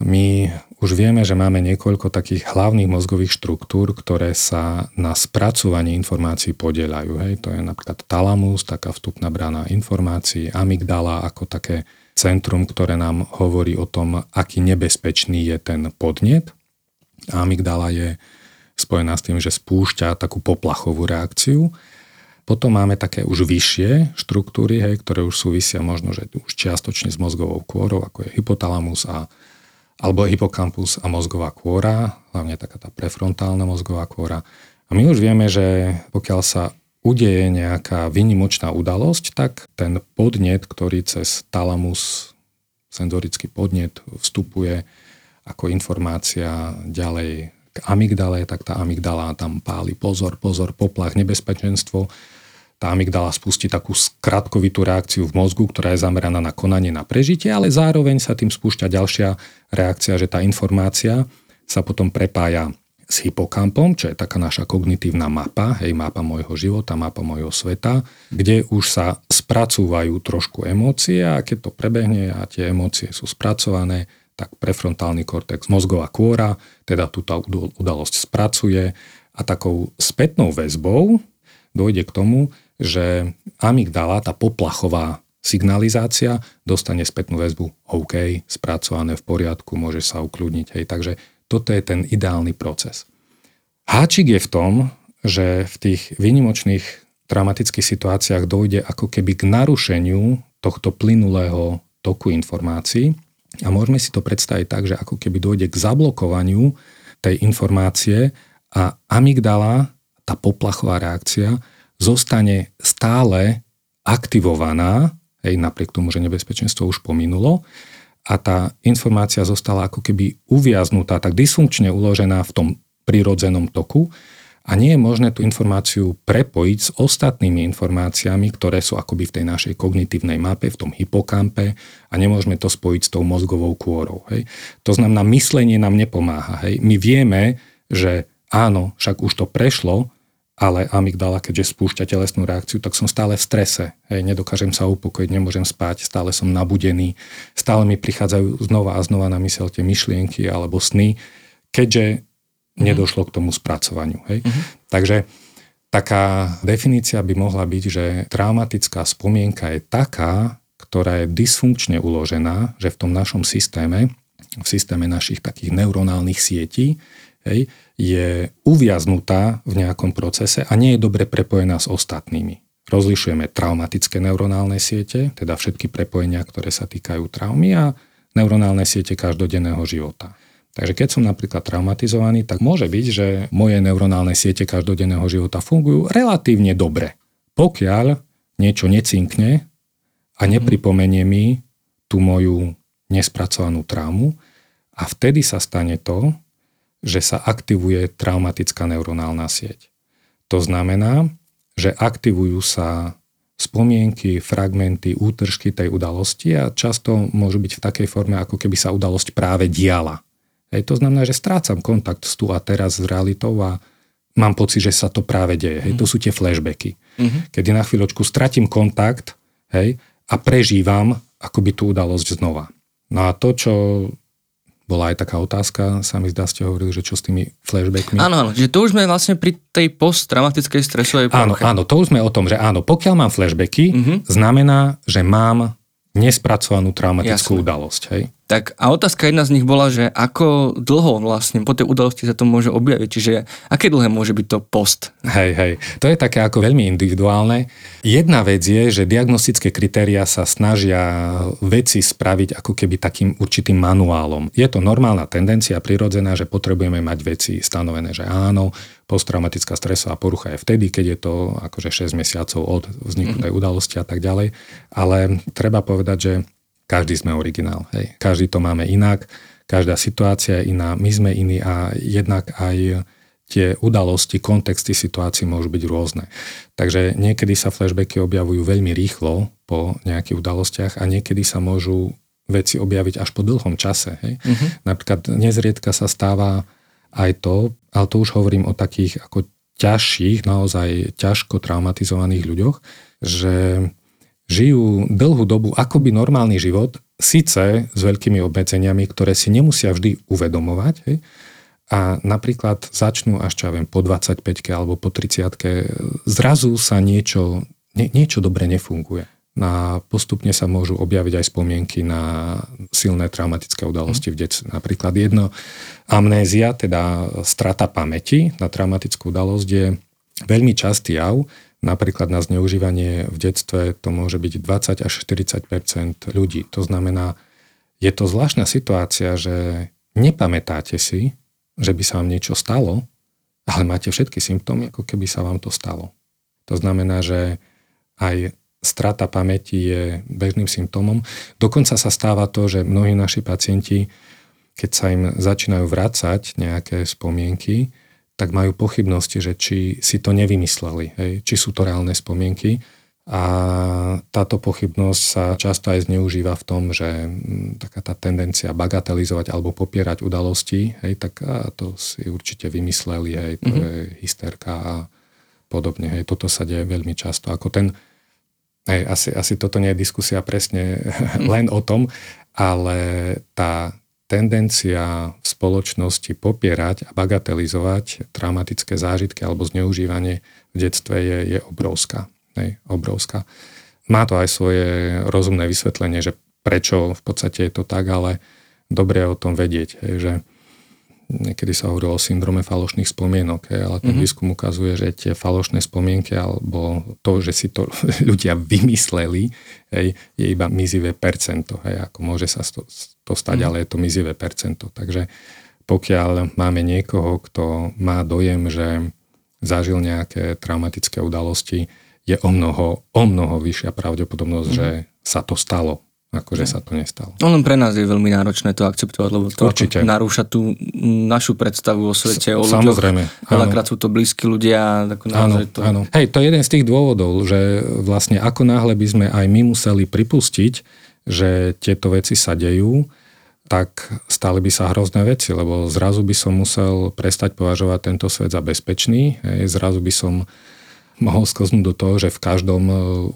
my už vieme, že máme niekoľko takých hlavných mozgových štruktúr, ktoré sa na spracovanie informácií podieľajú. Hej. To je napríklad talamus, taká vstupná brána informácií, amygdala ako také centrum, ktoré nám hovorí o tom, aký nebezpečný je ten podnet. A amygdala je spojená s tým, že spúšťa takú poplachovú reakciu. Potom máme také už vyššie štruktúry, hej, ktoré už súvisia možno, že už čiastočne s mozgovou kôrou, ako je hypotalamus a, alebo hypokampus a mozgová kôra, hlavne taká tá prefrontálna mozgová kôra. A my už vieme, že pokiaľ sa udeje nejaká výnimočná udalosť, tak ten podnet, ktorý cez talamus, senzorický podnet, vstupuje ako informácia ďalej k amygdale, tak tá amygdala tam páli pozor, pozor, poplach, nebezpečenstvo. Tá amygdala spustí takú skratkovitú reakciu v mozgu, ktorá je zameraná na konanie, na prežitie, ale zároveň sa tým spúšťa ďalšia reakcia, že tá informácia sa potom prepája s hypokampom, čo je taká naša kognitívna mapa, hej, mapa môjho života, mapa môjho sveta, kde už sa spracúvajú trošku emócie a keď to prebehne a tie emócie sú spracované, tak prefrontálny kortex, mozgová kôra, teda túto udalosť spracuje a takou spätnou väzbou dojde k tomu, že amygdala, tá poplachová signalizácia, dostane spätnú väzbu OK, spracované v poriadku, môže sa ukľudniť. Hej. Takže toto je ten ideálny proces. Háčik je v tom, že v tých výnimočných traumatických situáciách dojde ako keby k narušeniu tohto plynulého toku informácií. A môžeme si to predstaviť tak, že ako keby dojde k zablokovaniu tej informácie a amygdala, tá poplachová reakcia, zostane stále aktivovaná, hej, napriek tomu, že nebezpečenstvo už pominulo, a tá informácia zostala ako keby uviaznutá, tak dysfunkčne uložená v tom prirodzenom toku a nie je možné tú informáciu prepojiť s ostatnými informáciami, ktoré sú akoby v tej našej kognitívnej mape, v tom hypokampe a nemôžeme to spojiť s tou mozgovou kôrou. Hej. To znamená, myslenie nám nepomáha. Hej. My vieme, že áno, však už to prešlo, ale amygdala, keďže spúšťa telesnú reakciu, tak som stále v strese. Hej. Nedokážem sa upokojiť, nemôžem spať, stále som nabudený, stále mi prichádzajú znova a znova na myseľ tie myšlienky alebo sny, keďže nedošlo k tomu spracovaniu. Hej? Uh-huh. Takže taká definícia by mohla byť, že traumatická spomienka je taká, ktorá je dysfunkčne uložená, že v tom našom systéme, v systéme našich takých neuronálnych sietí, hej, je uviaznutá v nejakom procese a nie je dobre prepojená s ostatnými. Rozlišujeme traumatické neuronálne siete, teda všetky prepojenia, ktoré sa týkajú traumy a neuronálne siete každodenného života. Takže keď som napríklad traumatizovaný, tak môže byť, že moje neuronálne siete každodenného života fungujú relatívne dobre. Pokiaľ niečo necinkne a nepripomenie mi tú moju nespracovanú traumu a vtedy sa stane to, že sa aktivuje traumatická neuronálna sieť. To znamená, že aktivujú sa spomienky, fragmenty, útržky tej udalosti a často môžu byť v takej forme, ako keby sa udalosť práve diala. Hej, to znamená, že strácam kontakt s tu a teraz s realitou a mám pocit, že sa to práve deje. Hej, to sú tie flashbacky. Uh-huh. Kedy na chvíľočku stratím kontakt, hej, a prežívam akoby tú udalosť znova. No a to, čo... bola aj taká otázka, sa mi zdá, ste hovorili, že čo s tými flashbackmi. Áno, áno, že to už sme vlastne pri tej posttraumatickej stresovej poruche. Áno, áno, to už sme o tom, že áno, pokiaľ mám flashbacky, mm-hmm. znamená, že mám nespracovanú traumatickú Jasne. udalosť. Hej? Tak a otázka jedna z nich bola, že ako dlho vlastne po tej udalosti sa to môže objaviť, čiže aké dlhé môže byť to post? Hej, hej, to je také ako veľmi individuálne. Jedna vec je, že diagnostické kritériá sa snažia veci spraviť ako keby takým určitým manuálom. Je to normálna tendencia, prirodzená, že potrebujeme mať veci stanovené, že áno, posttraumatická stresová porucha je vtedy, keď je to akože šesť mesiacov od vzniku tej udalosti a tak ďalej, ale treba povedať, že každý sme originál, hej. Každý to máme inak, každá situácia je iná, my sme iní a jednak aj tie udalosti, kontexty situácií môžu byť rôzne. Takže niekedy sa flashbacky objavujú veľmi rýchlo po nejakých udalostiach a niekedy sa môžu veci objaviť až po dlhom čase. Hej. Uh-huh. Napríklad nezriedka sa stáva aj to, ale to už hovorím o takých ako ťažších, naozaj ťažko traumatizovaných ľuďoch, že... žijú dlhú dobu akoby normálny život, síce s veľkými obmedzeniami, ktoré si nemusia vždy uvedomovať, hej? A napríklad začnú až, čo ja viem, po dvadsaťpäťke alebo po tridsiatke, zrazu sa niečo, nie, niečo dobre nefunguje. A postupne sa môžu objaviť aj spomienky na silné traumatické udalosti v detstve. Napríklad jedno, amnézia, teda strata pamäti na traumatickú udalosť je veľmi častý jav. Napríklad na zneužívanie v detstve to môže byť dvadsať až štyridsať percent ľudí. To znamená, je to zvláštna situácia, že nepamätáte si, že by sa vám niečo stalo, ale máte všetky symptómy, ako keby sa vám to stalo. To znamená, že aj strata pamäti je bežným symptómom. Dokonca sa stáva to, že mnohí naši pacienti, keď sa im začínajú vracať nejaké spomienky, tak majú pochybnosti, že či si to nevymysleli, hej? Či sú to reálne spomienky. A táto pochybnosť sa často aj zneužíva v tom, že taká tá tendencia bagatelizovať alebo popierať udalosti, hej? Tak a to si určite vymysleli, hej? To mm-hmm. je hysterka a podobne. Hej? Toto sa deje veľmi často. Ako ten, hej, asi, asi toto nie je diskusia presne mm-hmm. len o tom, ale tá... tendencia v spoločnosti popierať a bagatelizovať traumatické zážitky alebo zneužívanie v detstve je, je obrovská. Hej, obrovská. Má to aj svoje rozumné vysvetlenie, že prečo v podstate je to tak, ale dobre je o tom vedieť. Hej, že niekedy sa hovorilo o syndrome falošných spomienok, hej, ale ten mm-hmm. výskum ukazuje, že tie falošné spomienky alebo to, že si to ľudia vymysleli, hej, je iba mizivé percento. Hej, ako môže sa to... to stať, ale je to mizivé percento. Takže pokiaľ máme niekoho, kto má dojem, že zažil nejaké traumatické udalosti, je o mnoho, o mnoho vyššia pravdepodobnosť, mm. že sa to stalo, ako že sa to nestalo. No len pre nás je veľmi náročné to akceptovať, lebo to narúša tú našu predstavu o svete, o ľuďoch. Samozrejme. Veľakrát sú to blízki ľudia. Ako áno, to... áno. Hej, to je jeden z tých dôvodov, že vlastne ako náhle by sme aj my museli pripustiť, že tieto veci sa dejú, tak stali by sa hrozné veci, lebo zrazu by som musel prestať považovať tento svet za bezpečný, hej, zrazu by som mohol sklznúť do toho, že v každom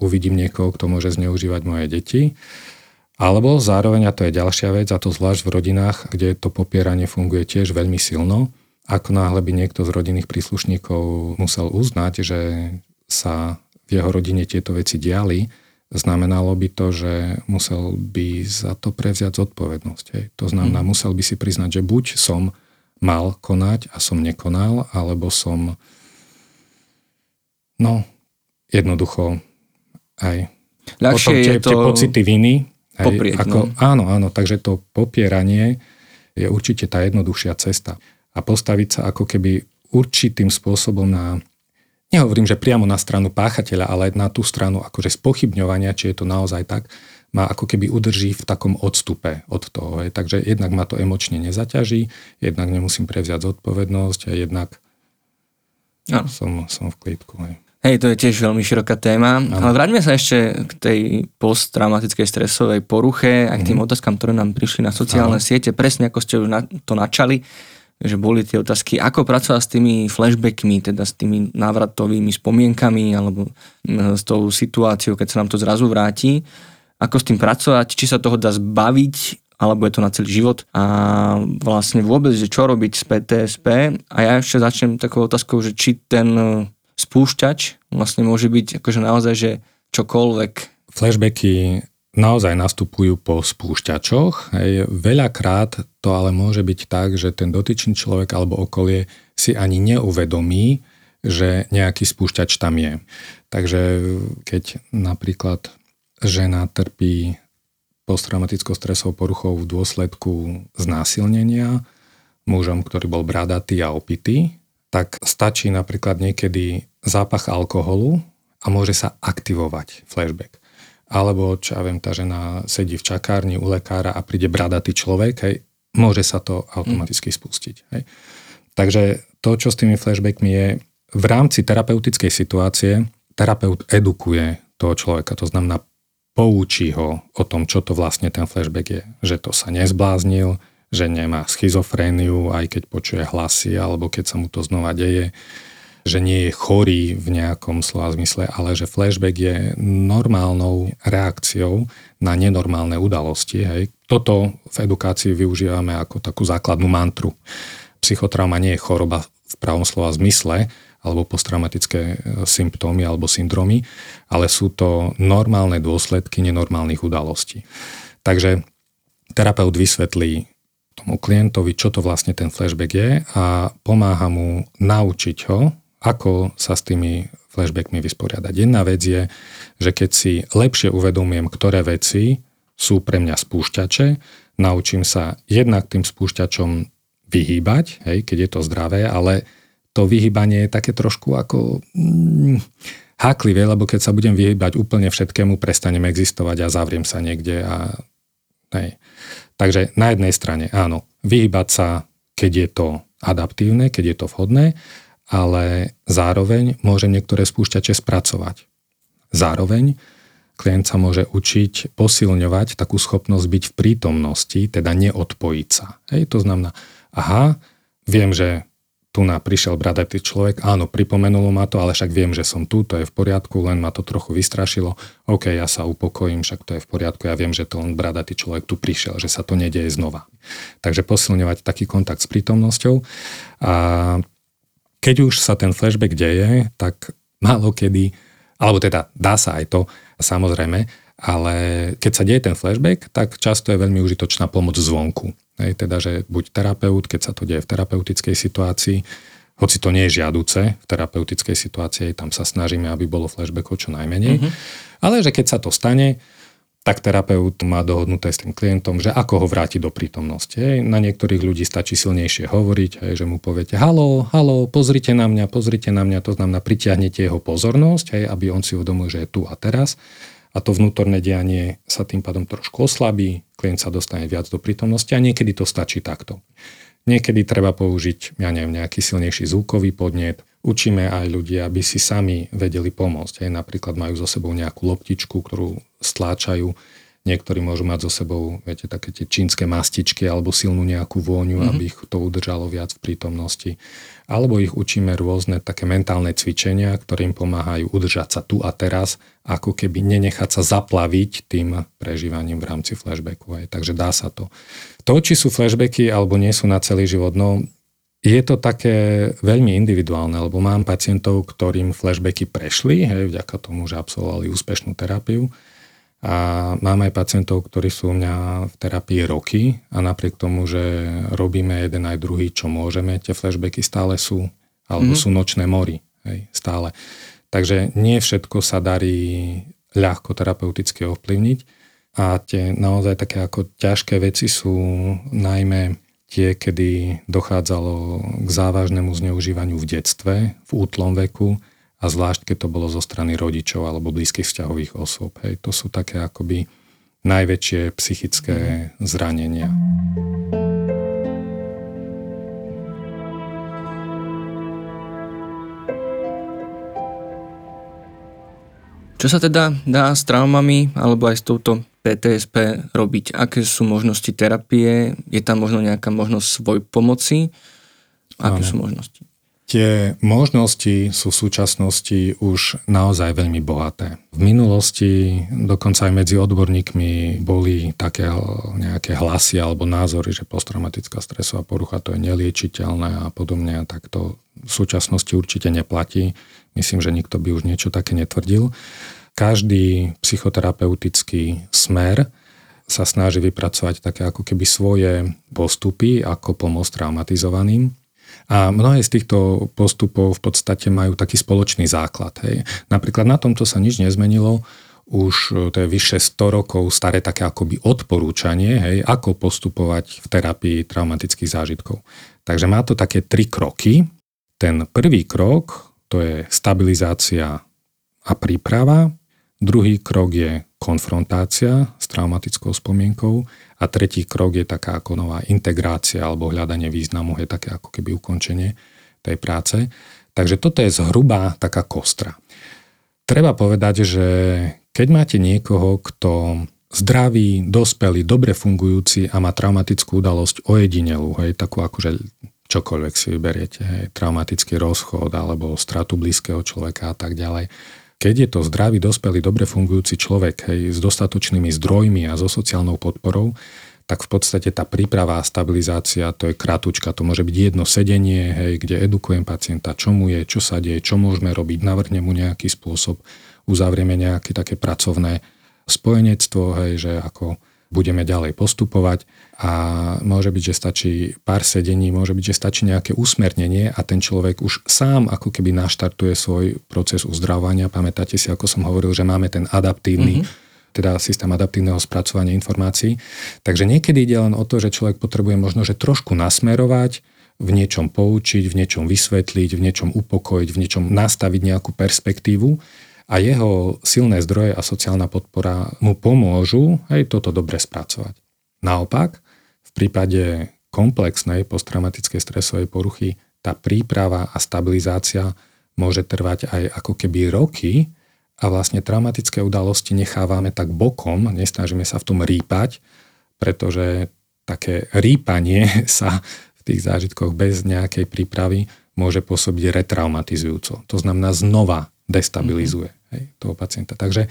uvidím niekoho, kto môže zneužívať moje deti. Alebo zároveň, a to je ďalšia vec, a to zvlášť v rodinách, kde to popieranie funguje tiež veľmi silno, ako náhle by niekto z rodinných príslušníkov musel uznať, že sa v jeho rodine tieto veci diali, znamenalo by to, že musel by za to prevziať zodpovednosť. Hej. To znamená, mm. musel by si priznať, že buď som mal konať a som nekonal, alebo som no, jednoducho aj ľahšie potom tie, je to tie pocity viny. Hej, poprieť, ako, no. Áno, áno, takže to popieranie je určite tá jednoduchšia cesta. A postaviť sa ako keby určitým spôsobom na... nehovorím, že priamo na stranu páchateľa, ale na tú stranu akože spochybňovania, či je to naozaj tak, ma ako keby udrží v takom odstupe od toho. Hej. Takže jednak ma to emočne nezaťaží, jednak nemusím prevziať zodpovednosť a jednak no. som, som v klídku. Hej. Hej, to je tiež veľmi široká téma, ano. Ale vráťme sa ešte k tej posttraumatickej stresovej poruche a k tým mm. otázkam, ktoré nám prišli na sociálne ano. siete, presne ako ste už na to načali, že boli tie otázky, ako pracovať s tými flashbackmi, teda s tými návratovými spomienkami alebo s tou situáciou, keď sa nám to zrazu vráti, ako s tým pracovať, či sa toho dá zbaviť, alebo je to na celý život a vlastne vôbec, že čo robiť s pé té es pé. A ja ešte začnem takou otázkou, že či ten spúšťač vlastne môže byť akože naozaj, že čokoľvek. Flashbacky naozaj nastupujú po spúšťačoch. Hej. Veľakrát to ale môže byť tak, že ten dotyčný človek alebo okolie si ani neuvedomí, že nejaký spúšťač tam je. Takže keď napríklad žena trpí posttraumatickou stresovou poruchou v dôsledku znásilnenia mužom, ktorý bol bradatý a opitý, tak stačí napríklad niekedy zápach alkoholu a môže sa aktivovať flashback. Alebo, čo ja viem, tá žena sedí v čakárni u lekára a príde bradatý človek, hej, môže sa to automaticky spustiť. Hej. Takže to, čo s tými flashbackmi je, v rámci terapeutickej situácie terapeut edukuje toho človeka, to znamená poučí ho o tom, čo to vlastne ten flashback je. Že to sa nezbláznil, že nemá schizofréniu, aj keď počuje hlasy, alebo keď sa mu to znova deje, že nie je chorý v nejakom slova zmysle, ale že flashback je normálnou reakciou na nenormálne udalosti. Hej. Toto v edukácii využívame ako takú základnú mantru. Psychotrauma nie je choroba v pravom slova zmysle, alebo posttraumatické symptómy alebo syndromy, ale sú to normálne dôsledky nenormálnych udalostí. Takže terapeut vysvetlí tomu klientovi, čo to vlastne ten flashback je a pomáha mu naučiť ho, ako sa s tými flashbackmi vysporiadať. Jedna vec je, že keď si lepšie uvedomím, ktoré veci sú pre mňa spúšťače, naučím sa jednak tým spúšťačom vyhýbať, hej, keď je to zdravé, ale to vyhýbanie je také trošku ako mm, háklivé, lebo keď sa budem vyhýbať úplne všetkému, prestanem existovať a zavriem sa niekde. A, hej. Takže na jednej strane, áno, vyhýbať sa, keď je to adaptívne, keď je to vhodné, ale zároveň môže niektoré spúšťače spracovať. Zároveň klient sa môže učiť posilňovať takú schopnosť byť v prítomnosti, teda neodpojiť sa. Hej, to znamená, aha, viem, že tu na prišiel bradatý človek, áno, pripomenulo ma to, ale však viem, že som tu, to je v poriadku, len ma to trochu vystrašilo. OK, ja sa upokojím, však to je v poriadku, ja viem, že to len bradatý človek tu prišiel, že sa to nedieje znova. Takže posilňovať taký kontakt s prítomnosťou a keď už sa ten flashback deje, tak málo kedy, alebo teda dá sa aj to, samozrejme, ale keď sa deje ten flashback, tak často je veľmi užitočná pomoc zvonku. Hej, teda, že buď terapeut, keď sa to deje v terapeutickej situácii, hoci to nie je žiaduce, v terapeutickej situácii tam sa snažíme, aby bolo flashbackov čo najmenej, mm-hmm. ale že keď sa to stane, tak terapeut má dohodnuté s tým klientom, že ako ho vráti do prítomnosti. Hej. Na niektorých ľudí stačí silnejšie hovoriť, hej, že mu poviete haló, haló, pozrite na mňa, pozrite na mňa, to znamená pritiahnete jeho pozornosť, hej, aby on si uvedomil, že je tu a teraz. A to vnútorné dianie sa tým pádom trošku oslabí, klient sa dostane viac do prítomnosti a niekedy to stačí takto. Niekedy treba použiť, ja neviem, nejaký silnejší zvukový podnet. Učíme aj ľudí, aby si sami vedeli pomôcť. Hej. Napríklad majú so sebou nejakú loptičku, ktorú stláčajú. Niektorí môžu mať so sebou, viete, také tie čínske mastičky alebo silnú nejakú vôňu, mm-hmm. aby ich to udržalo viac v prítomnosti. Alebo ich učíme rôzne také mentálne cvičenia, ktoré im pomáhajú udržať sa tu a teraz, ako keby nenechať sa zaplaviť tým prežívaním v rámci flashbacku. Hej. Takže dá sa to. To, či sú flashbacky alebo nie sú na celý život, no je to také veľmi individuálne, lebo mám pacientov, ktorým flashbacky prešli, hej, vďaka tomu, že absolvovali úspešnú terapiu. A mám aj pacientov, ktorí sú u mňa v terapii roky a napriek tomu, že robíme jeden aj druhý, čo môžeme, tie flashbacky stále sú, alebo mm. sú nočné mori, hej, stále. Takže nie všetko sa darí ľahko terapeuticky ovplyvniť a tie naozaj také ako ťažké veci sú najmä tie, kedy dochádzalo k závažnému zneužívaniu v detstve, v útlom veku a zvlášť, keď to bolo zo strany rodičov alebo blízkych vzťahových osôb. Hej. To sú také akoby najväčšie psychické zranenia. Čo sa teda dá s traumami alebo aj s touto pé té es pé robiť? Aké sú možnosti terapie? Je tam možno nejaká možnosť svojpomoci? Aké Áno. sú možnosti? Tie možnosti sú v súčasnosti už naozaj veľmi bohaté. V minulosti dokonca aj medzi odborníkmi boli také nejaké hlasy alebo názory, že posttraumatická stresová porucha to je neliečiteľné a podobne. A tak to v súčasnosti určite neplatí. Myslím, že nikto by už niečo také netvrdil. Každý psychoterapeutický smer sa snaží vypracovať také ako keby svoje postupy, ako pomôcť traumatizovaným. A mnohé z týchto postupov v podstate majú taký spoločný základ. Hej. Napríklad na tomto sa nič nezmenilo, už to je vyše sto rokov staré také akoby odporúčanie, hej, ako postupovať v terapii traumatických zážitkov. Takže má to také tri kroky. Ten prvý krok, to je stabilizácia a príprava. Druhý krok je konfrontácia s traumatickou spomienkou. A tretí krok je taká ako nová integrácia alebo hľadanie významu, je také ako keby ukončenie tej práce. Takže toto je zhruba taká kostra. Treba povedať, že keď máte niekoho, kto zdravý, dospelý, dobre fungujúci a má traumatickú udalosť ojedinelú, hej, takú akože čokoľvek si vyberiete, hej, traumatický rozchod alebo stratu blízkeho človeka a tak ďalej. Keď je to zdravý, dospelý, dobre fungujúci človek, hej, s dostatočnými zdrojmi a so sociálnou podporou, tak v podstate tá príprava a stabilizácia, to je kratučka, to môže byť jedno sedenie, hej, kde edukujem pacienta, čo mu je, čo sa deje, čo môžeme robiť, navrhnem mu nejaký spôsob, uzavrieme nejaké také pracovné spojenectvo, hej, že ako budeme ďalej postupovať a môže byť, že stačí pár sedení, môže byť, že stačí nejaké usmernenie a ten človek už sám ako keby naštartuje svoj proces uzdravovania. Pamätáte si, ako som hovoril, že máme ten adaptívny, mm-hmm. teda systém adaptívneho spracovania informácií. Takže niekedy ide len o to, že človek potrebuje možno, že trošku nasmerovať, v niečom poučiť, v niečom vysvetliť, v niečom upokojiť, v niečom nastaviť nejakú perspektívu a jeho silné zdroje a sociálna podpora mu pomôžu aj toto dobre spracovať. Naopak, v prípade komplexnej posttraumatickej stresovej poruchy tá príprava a stabilizácia môže trvať aj ako keby roky, a vlastne traumatické udalosti nechávame tak bokom, nesnažíme sa v tom rýpať, pretože také rýpanie sa v tých zážitkoch bez nejakej prípravy môže pôsobiť retraumatizujúco. To znamená znova destabilizuje mm-hmm. hej, toho pacienta. Takže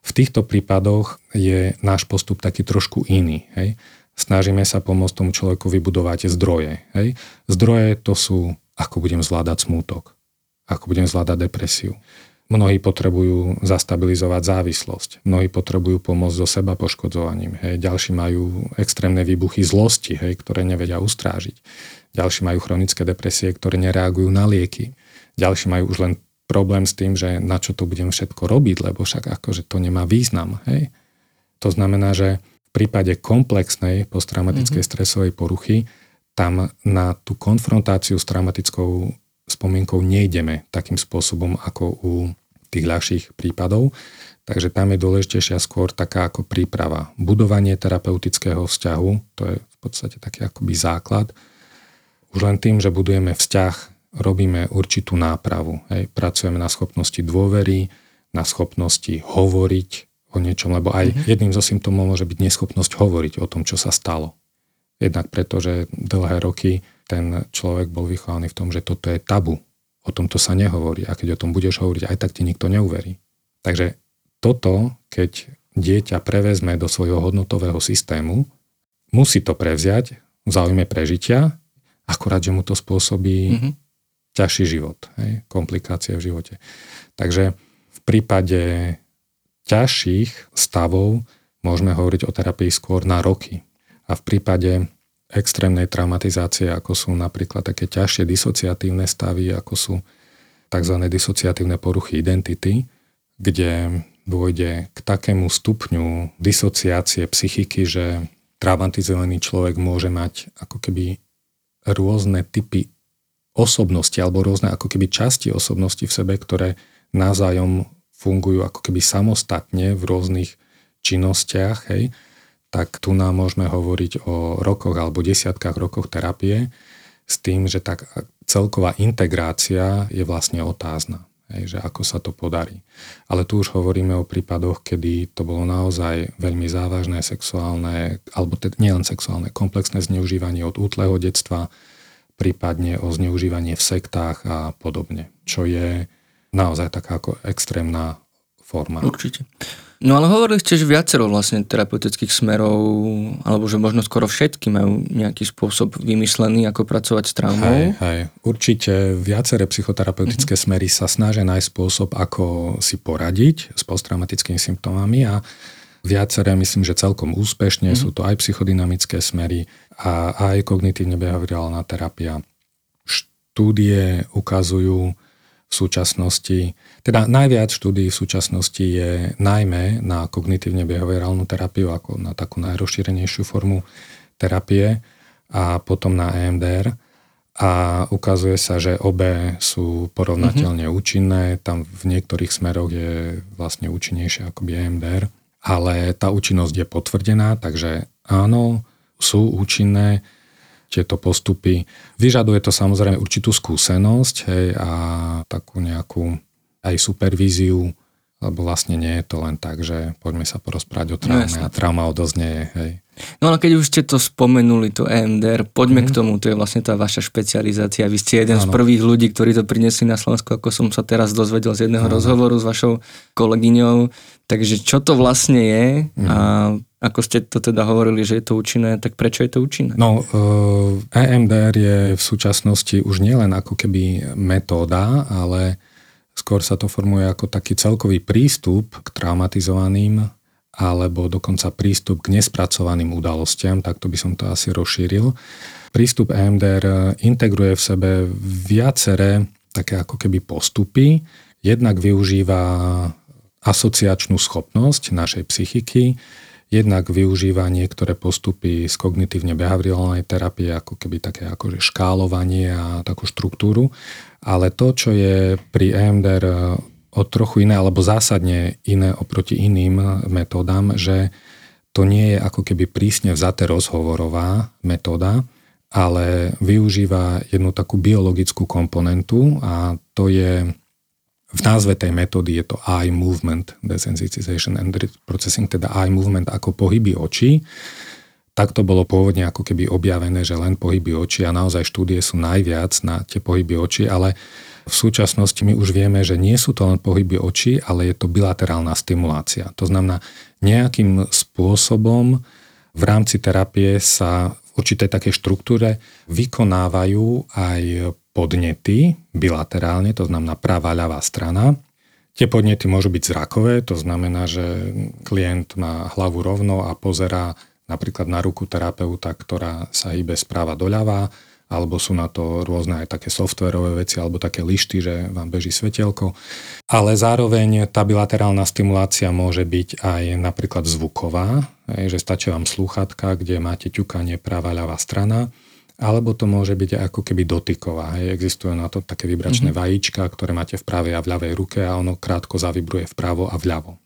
v týchto prípadoch je náš postup taký trošku iný. Hej. Snažíme sa pomôcť tomu človeku vybudovať zdroje. Hej. Zdroje to sú, ako budem zvládať smútok, ako budem zvládať depresiu. Mnohí potrebujú zastabilizovať závislosť. Mnohí potrebujú pomôcť so seba poškodzovaním. Hej. Ďalší majú extrémne výbuchy zlosti, hej, ktoré nevedia ustrážiť. Ďalší majú chronické depresie, ktoré nereagujú na lieky. Ďalší majú už len problém s tým, že na čo to budem všetko robiť, lebo však akože to nemá význam. Hej. To znamená, že v prípade komplexnej posttraumatickej mm-hmm. stresovej poruchy tam na tú konfrontáciu s traumatickou spomienkou nejdeme takým spôsobom ako u tých ľahších prípadov. Takže tam je dôležitejšia skôr taká ako príprava. Budovanie terapeutického vzťahu, to je v podstate taký akoby základ. Už len tým, že budujeme vzťah, robíme určitú nápravu. Hej. Pracujeme na schopnosti dôvery, na schopnosti hovoriť o niečom, lebo aj mm-hmm. jedným zo symptómov môže byť neschopnosť hovoriť o tom, čo sa stalo. Jednak preto, že dlhé roky ten človek bol vychovaný v tom, že toto je tabu. O tomto sa nehovorí a keď o tom budeš hovoriť, aj tak ti nikto neuverí. Takže toto, keď dieťa prevezme do svojho hodnotového systému, musí to prevziať v záujme prežitia, akorát, že mu to spôsobí mm-hmm. ťažší život, hej, komplikácie v živote. Takže v prípade ťažších stavov môžeme hovoriť o terapii skôr na roky. A v prípade extrémnej traumatizácie, ako sú napríklad také ťažšie disociatívne stavy, ako sú tzv. Disociatívne poruchy identity, kde dôjde k takému stupňu disociácie psychiky, že traumatizovaný človek môže mať ako keby rôzne typy osobnosti alebo rôzne ako keby časti osobnosti v sebe, ktoré navzájom fungujú ako keby samostatne v rôznych činnostiach, hej, tak tu nám môžeme hovoriť o rokoch alebo desiatkách rokov terapie s tým, že tak celková integrácia je vlastne otázna, hej, že ako sa to podarí. Ale tu už hovoríme o prípadoch, kedy to bolo naozaj veľmi závažné sexuálne, alebo te, nielen sexuálne, komplexné zneužívanie od útleho detstva, prípadne o zneužívanie v sektách a podobne, čo je naozaj taká ako extrémna forma. Určite. No ale hovorili ste, že viacero vlastne terapeutických smerov, alebo že možno skoro všetky majú nejaký spôsob vymyslený, ako pracovať s traumou. Hej, hej. Určite viaceré psychoterapeutické uh-huh. smery sa snažia nájsť spôsob, ako si poradiť s posttraumatickými symptómami a viaceré, myslím, že celkom úspešne, uh-huh. sú to aj psychodynamické smery a aj kognitívne-behaviorálna terapia. Štúdie ukazujú v súčasnosti, teda najviac štúdií v súčasnosti je najmä na kognitívne-behaviorálnu terapiu, ako na takú najrozšírenejšiu formu terapie a potom na é em dé er. A ukazuje sa, že obe sú porovnateľne mm-hmm. účinné, tam v niektorých smeroch je vlastne účinnejšie ako é em dé er, ale tá účinnosť je potvrdená, takže áno, sú účinné tieto postupy. Vyžaduje to samozrejme určitú skúsenosť, hej, a takú nejakú aj supervíziu, lebo vlastne nie je to len tak, že poďme sa porozprávať o traume no, a trauma odoznieje. Hej. No ale keď už ste to spomenuli, to é em dé er, poďme mm-hmm. k tomu, to je vlastne tá vaša špecializácia. Vy ste jeden ano. z prvých ľudí, ktorí to prinesli na Slovensku, ako som sa teraz dozvedel z jedného ano. rozhovoru s vašou kolegyňou. Takže čo to vlastne je mm-hmm. a ako ste to teda hovorili, že je to účinné, tak prečo je to účinné? No, é em dé er je v súčasnosti už nielen ako keby metóda, ale skôr sa to formuje ako taký celkový prístup k traumatizovaným alebo dokonca prístup k nespracovaným udalostiam, takto by som to asi rozšíril. Prístup é em dé er integruje v sebe viaceré také ako keby postupy, jednak využíva asociačnú schopnosť našej psychiky, jednak využíva niektoré postupy z kognitívne-behaviorálnej terapie, ako keby také akože škálovanie a takú štruktúru. Ale to, čo je pri é em dé er o trochu iné, alebo zásadne iné oproti iným metódam, že to nie je ako keby prísne vzaté rozhovorová metóda, ale využíva jednu takú biologickú komponentu a to je... V názve tej metódy je to eye movement, desensitization and processing, teda eye movement ako pohyby očí. Tak to bolo pôvodne ako keby objavené, že len pohyby očí a naozaj štúdie sú najviac na tie pohyby očí, ale v súčasnosti my už vieme, že nie sú to len pohyby očí, ale je to bilaterálna stimulácia. To znamená, nejakým spôsobom v rámci terapie sa v určitej takej štruktúre vykonávajú aj podnety bilaterálne, to znamená pravá, ľavá strana. Tie podnety môžu byť zrakové, to znamená, že klient má hlavu rovno a pozerá napríklad na ruku terapeuta, ktorá sa hýbe správa doľava, alebo sú na to rôzne aj také softverové veci, alebo také lišty, že vám beží svetelko. Ale zároveň tá bilaterálna stimulácia môže byť aj napríklad zvuková, že stačí vám slúchatka, kde máte ťukanie pravá, ľavá strana, alebo to môže byť ako keby dotyková. Hej. Existujú na to také vibračné mm-hmm. vajíčka, ktoré máte v pravej a v ľavej ruke a ono krátko zavibruje vpravo a vľavo.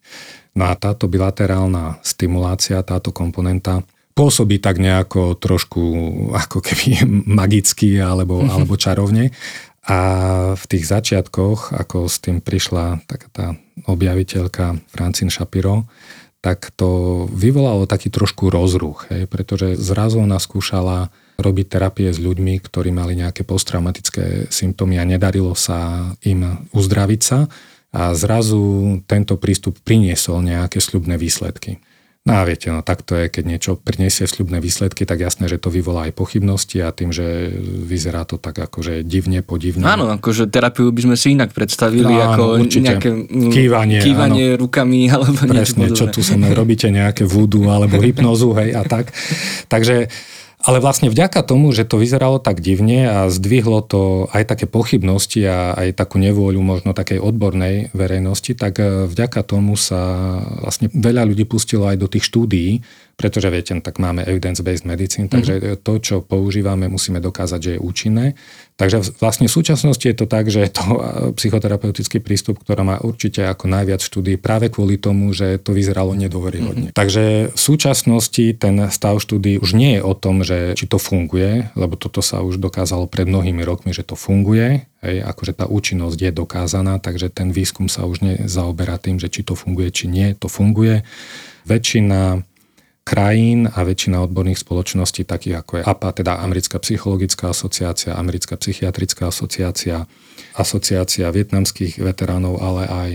No a táto bilaterálna stimulácia, táto komponenta pôsobí tak nejako trošku ako keby magicky alebo, mm-hmm. alebo čarovne. A v tých začiatkoch, ako s tým prišla taká tá objaviteľka Francine Shapiro, tak to vyvolalo taký trošku rozruch, hej, pretože zrazu ona skúšala robiť terapie s ľuďmi, ktorí mali nejaké posttraumatické symptómy a nedarilo sa im uzdraviť sa a zrazu tento prístup priniesol nejaké sľubné výsledky. No a viete, no tak to je, keď niečo priniesie sľubné výsledky, tak jasné, že to vyvolá aj pochybnosti a tým, že vyzerá to tak akože divne, podivne. Áno, akože terapiu by sme si inak predstavili, no, ako áno, nejaké kývanie, kývanie rukami alebo presne, niečo podobné. Presne, čo tu sa robíte, nejaké vúdu alebo hypnozu, hej, a tak. Takže ale vlastne vďaka tomu, že to vyzeralo tak divne a zdvihlo to aj také pochybnosti a aj takú nevôľu možno takej odbornej verejnosti, tak vďaka tomu sa vlastne veľa ľudí pustilo aj do tých štúdií pretože viete, tak máme evidence-based medicine, takže mm-hmm. to, čo používame, musíme dokázať, že je účinné. Takže vlastne v súčasnosti je to tak, že je to psychoterapeutický prístup, ktorá má určite ako najviac štúdií práve kvôli tomu, že to vyzeralo nedôveryhodne. Mm-hmm. Takže v súčasnosti ten stav štúdií už nie je o tom, že či to funguje, lebo toto sa už dokázalo pred mnohými rokmi, že to funguje, hej, akože tá účinnosť je dokázaná, takže ten výskum sa už nezaoberá tým, že či to funguje, či nie, to funguje. Väčšina krajín a väčšina odborných spoločností, takých ako je á pé á, teda Americká psychologická asociácia, Americká psychiatrická asociácia, asociácia vietnamských veteránov, ale aj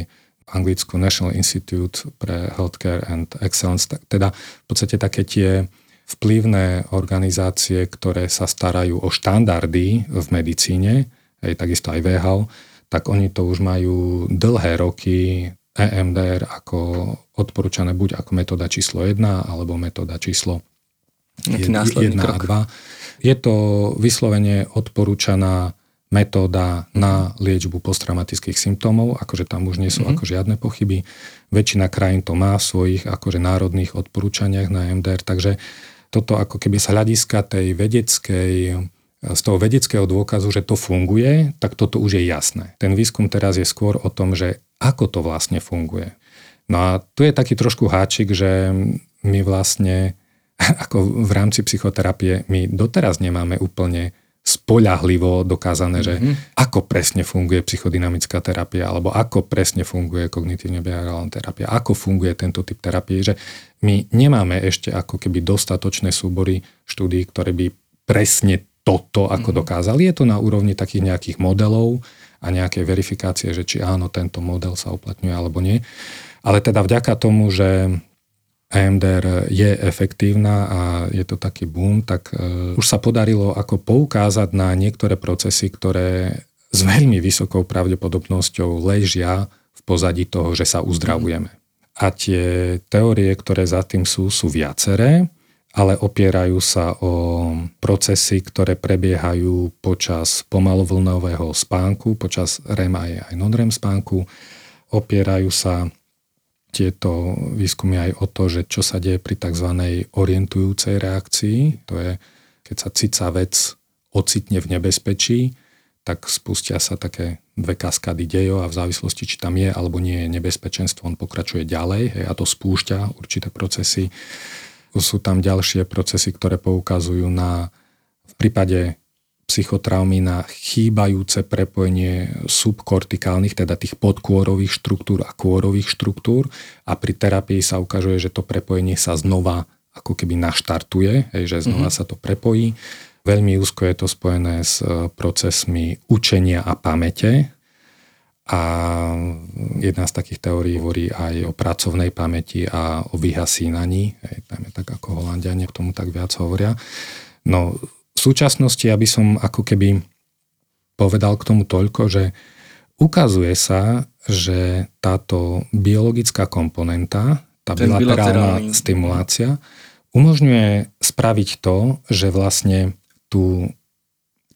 anglickú National Institute pre healthcare and excellence, teda v podstate také tie vplyvné organizácie, ktoré sa starajú o štandardy v medicíne, aj takisto aj vé há á, tak oni to už majú dlhé roky é em dé er ako odporúčané buď ako metóda číslo jedna alebo metóda číslo jeden a dva. Je to vyslovene odporúčaná metóda na liečbu posttraumatických symptómov, akože tam už nie sú mm-hmm. ako žiadne pochyby. Väčšina krajín to má v svojich akože národných odporúčaniach na é em dé er, takže toto ako keby sa hľadiska tej vedeckej z toho vedeckého dôkazu, že to funguje, tak toto už je jasné. Ten výskum teraz je skôr o tom, že ako to vlastne funguje. No a tu je taký trošku háčik, že my vlastne, ako v rámci psychoterapie, my doteraz nemáme úplne spoľahlivo dokázané, mm-hmm. že ako presne funguje psychodynamická terapia, alebo ako presne funguje kognitívne-behaviorálna terapia, ako funguje tento typ terapie, že my nemáme ešte ako keby dostatočné súbory štúdií, ktoré by presne toto, ako mm-hmm. dokázali. Je to na úrovni takých nejakých modelov a nejakej verifikácie, že či áno, tento model sa uplatňuje alebo nie. Ale teda vďaka tomu, že é em dé er je efektívna a je to taký boom, tak e, už sa podarilo ako poukázať na niektoré procesy, ktoré s veľmi vysokou pravdepodobnosťou ležia v pozadí toho, že sa uzdravujeme. Mm-hmm. A tie teórie, ktoré za tým sú, sú viaceré, ale opierajú sa o procesy, ktoré prebiehajú počas pomalovlnového spánku, počas REM aj, aj non-REM spánku. Opierajú sa tieto výskumy aj o to, že čo sa deje pri tzv. Orientujúcej reakcii. To je, keď sa cicavec ocitne v nebezpečí, tak spustia sa také dve kaskády dejov a v závislosti, či tam je alebo nie je nebezpečenstvo, on pokračuje ďalej, hej, a to spúšťa určité procesy. Sú tam ďalšie procesy, ktoré poukazujú na, v prípade psychotraumy, na chýbajúce prepojenie subkortikálnych, teda tých podkôrových štruktúr a kôrových štruktúr, a pri terapii sa ukazuje, že to prepojenie sa znova ako keby naštartuje, hej, že znova mm-hmm. sa to prepojí. Veľmi úzko je to spojené s procesmi učenia a pamäte. A jedna z takých teórií hovorí aj o pracovnej pamäti a o vyhasínaní. Hej, tam je tak ako Holandiania k tomu tak viac hovoria. No v súčasnosti, aby som ako keby povedal k tomu toľko, že ukazuje sa, že táto biologická komponenta, tá bilaterálna stimulácia, umožňuje spraviť to, že vlastne tú,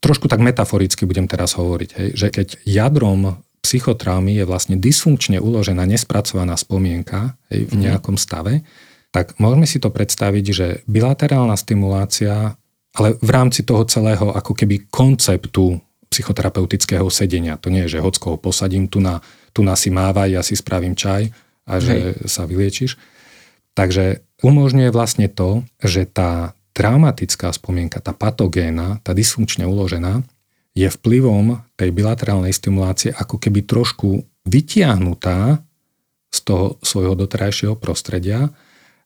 trošku tak metaforicky budem teraz hovoriť, hej, že keď jadrom psychotraumy je vlastne dysfunkčne uložená nespracovaná spomienka, hej, v nejakom stave, tak môžeme si to predstaviť, že bilaterálna stimulácia, ale v rámci toho celého ako keby konceptu psychoterapeutického sedenia, to nie je, že hockou posadím, tu na, tu na si mávaj, ja si spravím čaj a že hej. sa vyliečiš. Takže umožňuje vlastne to, že tá traumatická spomienka, tá patogéna, tá dysfunkčne uložená, je vplyvom tej bilaterálnej stimulácie ako keby trošku vytiahnutá z toho svojho doterajšieho prostredia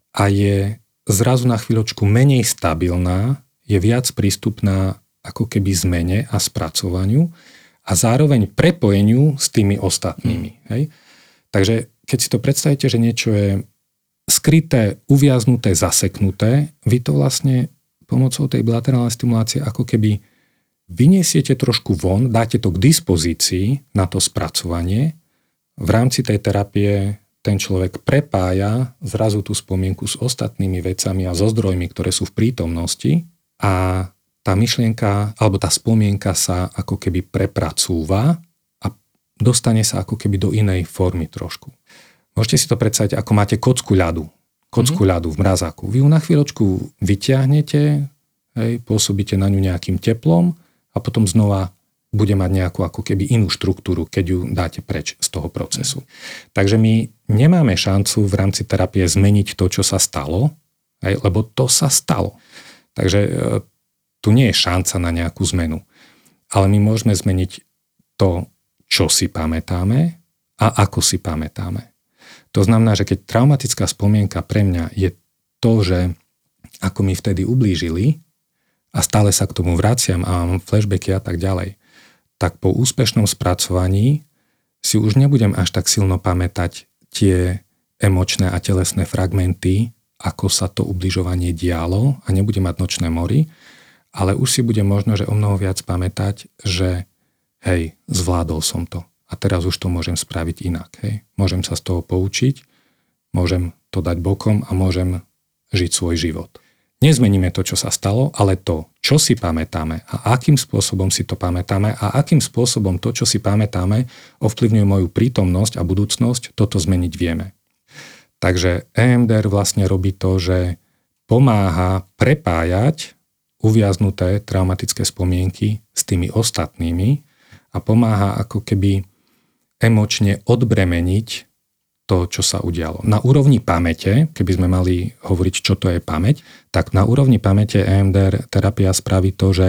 a je zrazu na chvíľočku menej stabilná, je viac prístupná ako keby zmene a spracovaniu a zároveň prepojeniu s tými ostatnými. Mm. Hej? Takže keď si to predstavíte, že niečo je skryté, uviaznuté, zaseknuté, vy to vlastne pomocou tej bilaterálnej stimulácie ako keby vyniesiete trošku von, dáte to k dispozícii na to spracovanie. V rámci tej terapie ten človek prepája zrazu tú spomienku s ostatnými vecami a so zdrojmi, ktoré sú v prítomnosti, a tá myšlienka alebo tá spomienka sa ako keby prepracúva a dostane sa ako keby do inej formy trošku. Môžete si to predstaviť, ako máte kocku ľadu. kocku mm-hmm. ľadu v mrazáku. Vy ju na chvíľočku vyťahnete, hej, pôsobíte na ňu nejakým teplom a potom znova bude mať nejakú ako keby inú štruktúru, keď ju dáte preč z toho procesu. Takže my nemáme šancu v rámci terapie zmeniť to, čo sa stalo, hej, lebo to sa stalo. Takže e, tu nie je šanca na nejakú zmenu. Ale my môžeme zmeniť to, čo si pamätáme a ako si pamätáme. To znamená, že keď traumatická spomienka pre mňa je to, že ako mi vtedy ublížili a stále sa k tomu vraciam a mám flashbacky a tak ďalej, tak po úspešnom spracovaní si už nebudem až tak silno pamätať tie emočné a telesné fragmenty, ako sa to ubližovanie dialo a nebudem mať nočné mory, ale už si budem možno, že o mnoho viac pamätať, že hej, zvládol som to. A teraz už to môžem spraviť inak. Hej. Môžem sa z toho poučiť, môžem to dať bokom a môžem žiť svoj život. Nezmeníme to, čo sa stalo, ale to, čo si pamätáme a akým spôsobom si to pamätáme a akým spôsobom to, čo si pamätáme, ovplyvňuje moju prítomnosť a budúcnosť, toto zmeniť vieme. Takže é em dé er vlastne robí to, že pomáha prepájať uviaznuté traumatické spomienky s tými ostatnými a pomáha ako keby emočne odbremeniť to, čo sa udialo. Na úrovni pamäte, keby sme mali hovoriť, čo to je pamäť, tak na úrovni pamäte é em dé er terapia spraví to, že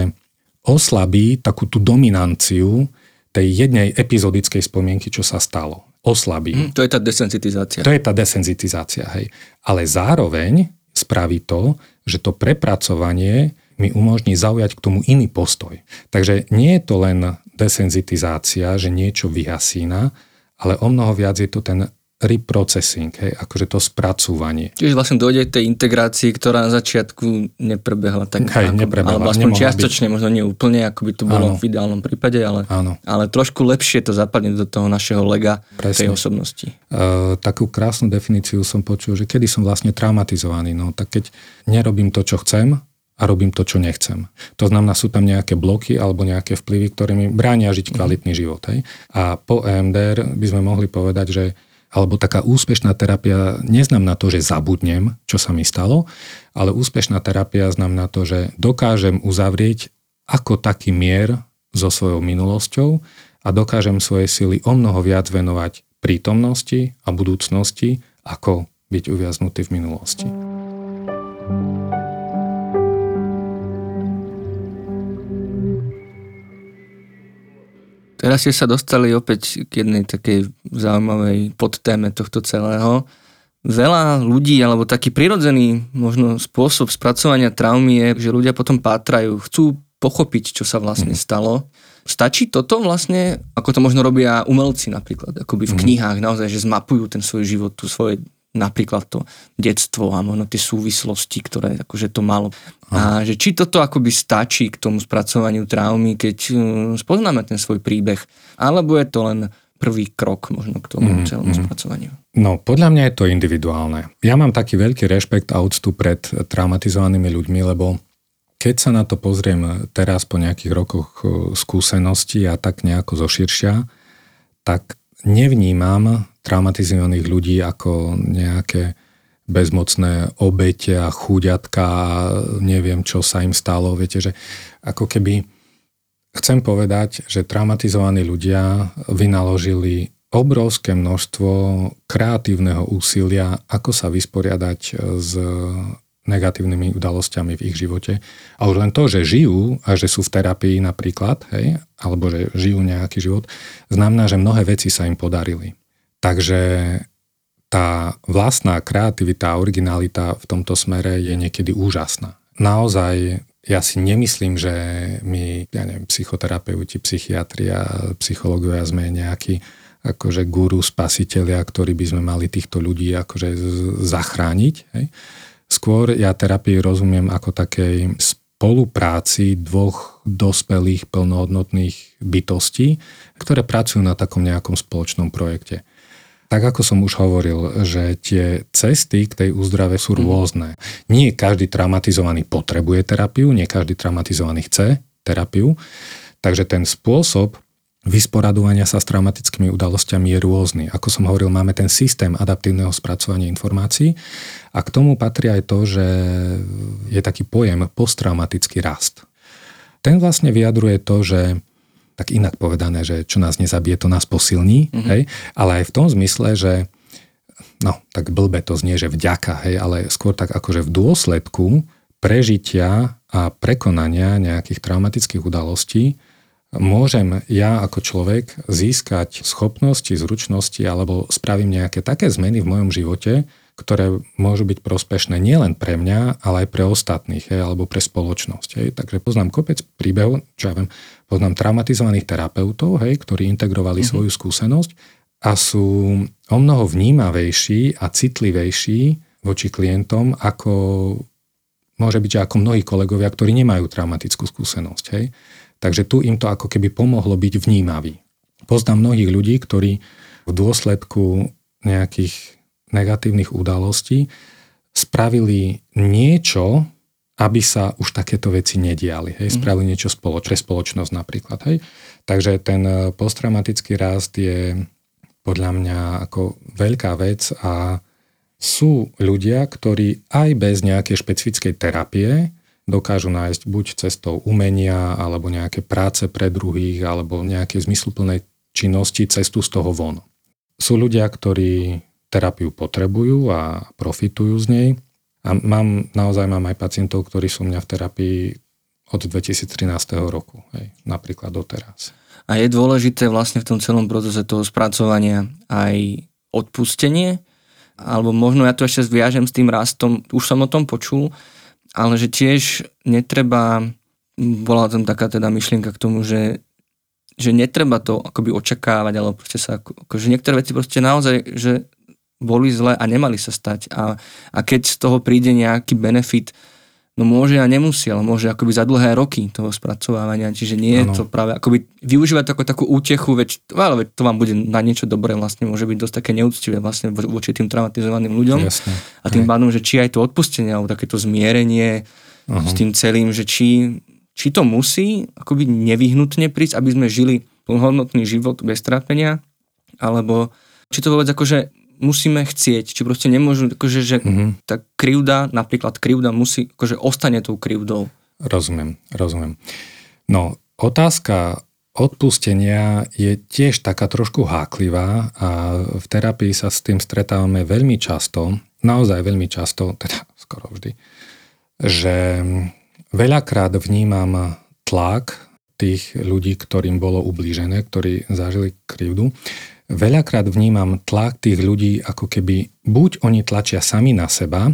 oslabí takú tú dominanciu tej jednej epizodickej spomienky, čo sa stalo. Oslabí. Mm, to je tá desenzitizácia. To je tá desenzitizácia, hej. Ale zároveň spraví to, že to prepracovanie mi umožní zaujať k tomu iný postoj. Takže nie je to len desenzitizácia, že niečo vyhasína, ale o mnoho viac je to ten reprocessing, hej, akože to spracúvanie. Čiže vlastne dojde k tej integrácii, ktorá na začiatku neprebehla tak, hej, ako, neprebehla, alebo aspoň čiastočne, byť. Možno nie úplne, ako by to bolo áno. v ideálnom prípade, ale, ale trošku lepšie to zapadne do toho našeho lega. Presne. Tej osobnosti. E, takú krásnu definíciu som počul, že kedy som vlastne traumatizovaný, no tak keď nerobím to, čo chcem, a robím to, čo nechcem. To znamená, sú tam nejaké bloky alebo nejaké vplyvy, ktoré mi bránia žiť kvalitný život. Hej. A po é em dé er by sme mohli povedať, že alebo taká úspešná terapia neznamená to, že zabudnem, čo sa mi stalo, ale úspešná terapia znamená to, že dokážem uzavrieť ako taký mier so svojou minulosťou a dokážem svoje sily o mnoho viac venovať prítomnosti a budúcnosti, ako byť uviaznutý v minulosti. Teraz ste sa dostali opäť k jednej takej zaujímavej podtéme tohto celého. Veľa ľudí, alebo taký prirodzený možno spôsob spracovania traumy je, že ľudia potom pátrajú, chcú pochopiť, čo sa vlastne stalo. Stačí toto vlastne, ako to možno robia umelci napríklad, akoby v knihách naozaj, že zmapujú ten svoj život, tu svoje napríklad to detstvo a možno tie súvislosti, ktoré akože to malo. A že či toto akoby stačí k tomu spracovaniu traumy, keď spoznáme ten svoj príbeh, alebo je to len prvý krok možno k tomu mm, celému mm. spracovaniu? No, podľa mňa je to individuálne. Ja mám taký veľký rešpekt a úctu pred traumatizovanými ľuďmi, lebo keď sa na to pozriem teraz po nejakých rokoch skúseností a tak nejako zoširšia, tak nevnímam traumatizovaných ľudí ako nejaké bezmocné obete a chúďatka, neviem, čo sa im stalo. Viete, že ako keby chcem povedať, že traumatizovaní ľudia vynaložili obrovské množstvo kreatívneho úsilia, ako sa vysporiadať s negatívnymi udalosťami v ich živote. A už len to, že žijú a že sú v terapii napríklad, hej, alebo že žijú nejaký život, znamená, že mnohé veci sa im podarili. Takže tá vlastná kreativita a originalita v tomto smere je niekedy úžasná. Naozaj, ja si nemyslím, že my, ja neviem, psychoterapeuti, psychiatria, psychológovia sme nejakí akože guru, spasitelia, ktorí by sme mali týchto ľudí akože zachrániť. Hej. Skôr ja terapii rozumiem ako takej spolupráci dvoch dospelých, plnohodnotných bytostí, ktoré pracujú na takom nejakom spoločnom projekte. Tak ako som už hovoril, že tie cesty k tej úzdrave sú rôzne. Nie každý traumatizovaný potrebuje terapiu, nie každý traumatizovaný chce terapiu, takže ten spôsob, vysporadovania sa s traumatickými udalosťami je rôzny. Ako som hovoril, máme ten systém adaptívneho spracovania informácií a k tomu patrí aj to, že je taký pojem posttraumatický rast. Ten vlastne vyjadruje to, že tak inak povedané, že čo nás nezabije, to nás posilní, mm-hmm. hej? Ale aj v tom zmysle, že no, tak blbe to znie, že vďaka, hej, ale skôr tak akože v dôsledku prežitia a prekonania nejakých traumatických udalostí môžem ja ako človek získať schopnosti, zručnosti alebo spravím nejaké také zmeny v mojom živote, ktoré môžu byť prospešné nielen pre mňa, ale aj pre ostatných hej, alebo pre spoločnosť. Hej. Takže poznám kopec príbehov, čo ja viem, poznám traumatizovaných terapeutov, hej, ktorí integrovali mm-hmm. svoju skúsenosť a sú omnoho vnímavejší a citlivejší voči klientom, ako môže byť, že ako mnohí kolegovia, ktorí nemajú traumatickú skúsenosť. Hej. Takže tu im to ako keby pomohlo byť vnímavý. Poznám mnohých ľudí, ktorí v dôsledku nejakých negatívnych udalostí spravili niečo, aby sa už takéto veci nediali. Hej? Spravili niečo spoloč- pre spoločnosť napríklad. Hej? Takže ten posttraumatický rast je podľa mňa ako veľká vec a sú ľudia, ktorí aj bez nejakej špecifickej terapie dokážu nájsť buď cestou umenia, alebo nejaké práce pre druhých, alebo nejaké zmysluplnej činnosti cestu z toho von. Sú ľudia, ktorí terapiu potrebujú a profitujú z nej. A mám, naozaj mám aj pacientov, ktorí sú mňa v terapii od dvetisíctrinásť roku, hej, napríklad doteraz. A je dôležité vlastne v tom celom procese toho spracovania aj odpustenie? Alebo možno ja to ešte zviažem s tým rastom, už som o tom počul, ale že tiež netreba, bola tam taká teda myšlienka k tomu, že, že netreba to akoby očakávať, alebo proste sa, akože niektoré veci proste naozaj, že boli zlé a nemali sa stať. A, a keď z toho príde nejaký benefit, no môže a nemusí, ale môže akoby za dlhé roky toho spracovávania, čiže nie je to práve, akoby využívať to ako takú útechu, veď, ale veď to vám bude na niečo dobré, vlastne môže byť dosť také neúctivé vlastne voči tým traumatizovaným ľuďom. Jasne. A tým pádom, že či aj to odpustenie, alebo takéto zmierenie uh-huh. s tým celým, že či, či to musí akoby nevyhnutne prísť, aby sme žili plnohodnotný život bez trápenia, alebo či to vôbec akože musíme chcieť, či proste nemôžu, akože, že mm-hmm. tá krivda, napríklad krivda musí, akože ostane tou krivdou. Rozumiem, rozumiem. No, otázka odpustenia je tiež taká trošku háklivá a v terapii sa s tým stretávame veľmi často, naozaj veľmi často, teda skoro vždy, že veľakrát vnímam tlak tých ľudí, ktorým bolo ublížené, ktorí zažili krivdu. Veľakrát vnímam tlak tých ľudí, ako keby buď oni tlačia sami na seba,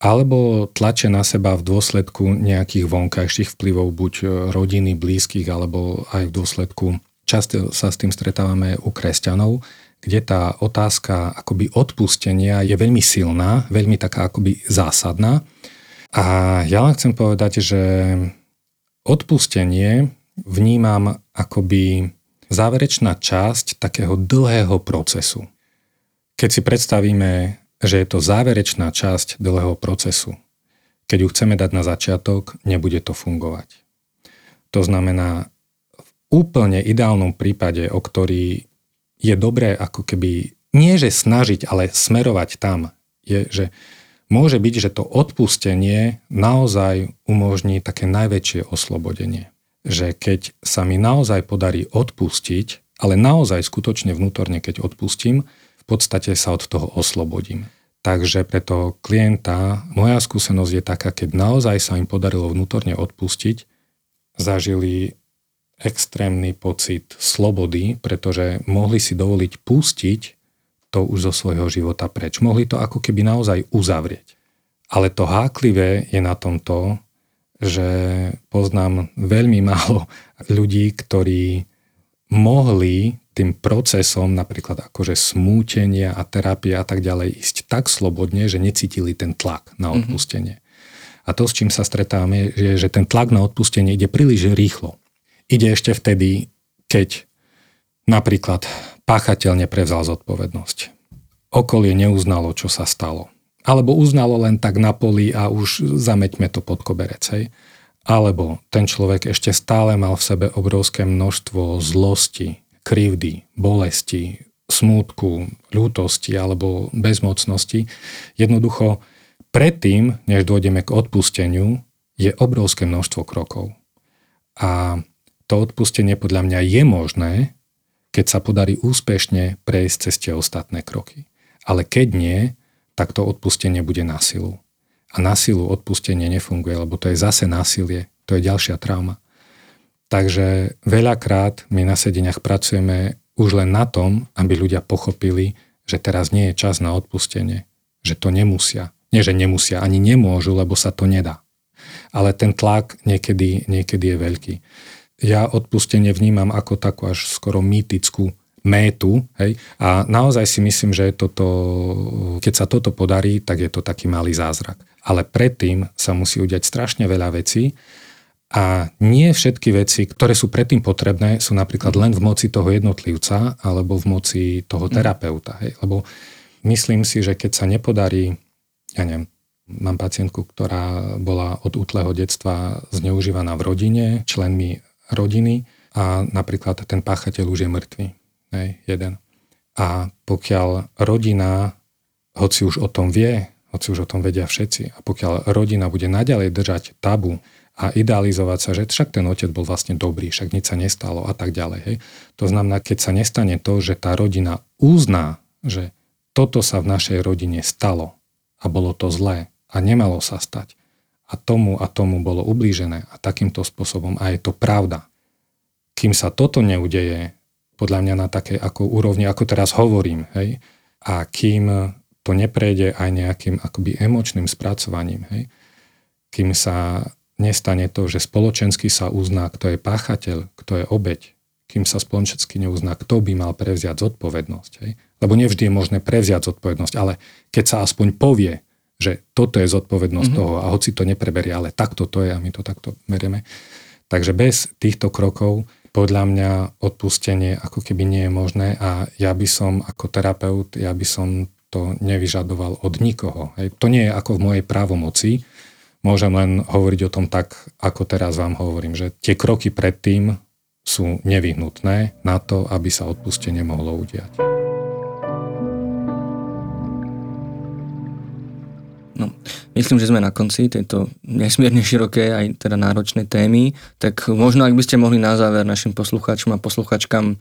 alebo tlačia na seba v dôsledku nejakých vonkajších vplyvov, buď rodiny, blízkych, alebo aj v dôsledku, často sa s tým stretávame u kresťanov, kde tá otázka akoby odpustenia je veľmi silná, veľmi taká akoby zásadná. A ja len chcem povedať, že odpustenie vnímam akoby záverečná časť takého dlhého procesu. Keď si predstavíme, že je to záverečná časť dlhého procesu, keď ju chceme dať na začiatok, nebude to fungovať. To znamená, v úplne ideálnom prípade, o ktorý je dobré ako keby, nie že snažiť, ale smerovať tam, je, že môže byť, že to odpustenie naozaj umožní také najväčšie oslobodenie. Že keď sa mi naozaj podarí odpustiť, ale naozaj skutočne vnútorne, keď odpustím, v podstate sa od toho oslobodím. Takže pre toho klienta moja skúsenosť je taká, keď naozaj sa im podarilo vnútorne odpustiť, zažili extrémny pocit slobody, pretože mohli si dovoliť pustiť to už zo svojho života preč. Mohli to ako keby naozaj uzavrieť. Ale to háklivé je na tom to, že poznám veľmi málo ľudí, ktorí mohli tým procesom, napríklad akože smútenia a terapia a tak ďalej, ísť tak slobodne, že necítili ten tlak na odpustenie. Mm-hmm. A to, s čím sa stretávame, je, že ten tlak na odpustenie ide príliš rýchlo. Ide ešte vtedy, keď napríklad páchateľ neprevzal zodpovednosť. Okolie neuznalo, čo sa stalo. Alebo uznalo len tak na poli a už zameťme to pod koberec. Hej. alebo ten človek ešte stále mal v sebe obrovské množstvo zlosti, krivdy, bolesti, smútku, ľútosti alebo bezmocnosti. Jednoducho predtým, než dôjdeme k odpusteniu, je obrovské množstvo krokov. A to odpustenie podľa mňa je možné, keď sa podarí úspešne prejsť cez tie ostatné kroky. Ale keď nie, tak to odpustenie bude na silu. A na silu odpustenie nefunguje, lebo to je zase násilie, to je ďalšia trauma. Takže veľakrát my na sedeniach pracujeme už len na tom, aby ľudia pochopili, že teraz nie je čas na odpustenie, že to nemusia. Nie, že nemusia, ani nemôžu, lebo sa to nedá. Ale ten tlak niekedy, niekedy je veľký. Ja odpustenie vnímam ako takú až skoro mýtickú métu, hej? A naozaj si myslím, že toto, keď sa toto podarí, tak je to taký malý zázrak. Ale predtým sa musí udiať strašne veľa vecí a nie všetky veci, ktoré sú predtým potrebné, sú napríklad len v moci toho jednotlivca alebo v moci toho terapeuta. Hej? Lebo myslím si, že keď sa nepodarí, ja neviem, mám pacientku, ktorá bola od útleho detstva zneužívaná v rodine, členmi rodiny a napríklad ten páchateľ už je mŕtvý. Hej, jeden. A pokiaľ rodina, hoci už o tom vie, hoci už o tom vedia všetci, a pokiaľ rodina bude naďalej držať tabu a idealizovať sa, že však ten otec bol vlastne dobrý, však nič sa nestalo a tak ďalej. Hej. To znamená, keď sa nestane to, že tá rodina uzná, že toto sa v našej rodine stalo a bolo to zlé a nemalo sa stať, a tomu a tomu bolo ublížené a takýmto spôsobom a je to pravda. Kým sa toto neudeje, podľa mňa na takej ako úrovni, ako teraz hovorím, hej, a kým to neprejde aj nejakým akoby emočným spracovaním, hej, kým sa nestane to, že spoločensky sa uzná, kto je páchateľ, kto je obeť, kým sa spoločensky neuzná, kto by mal prevziať zodpovednosť, hej, lebo nevždy je možné prevziať zodpovednosť, ale keď sa aspoň povie, že toto je zodpovednosť mm-hmm. toho a hoci to nepreberie, ale takto to je a my to takto berieme. Takže bez týchto krokov podľa mňa odpustenie ako keby nie je možné a ja by som ako terapeut, ja by som to nevyžadoval od nikoho. Hej. To nie je ako v mojej právomoci. Môžem len hovoriť o tom tak, ako teraz vám hovorím, že tie kroky predtým sú nevyhnutné na to, aby sa odpustenie mohlo udiať. No, myslím, že sme na konci tejto nesmierne širokej aj teda náročnej témy, tak možno ak by ste mohli na záver našim poslucháčom a posluchačkám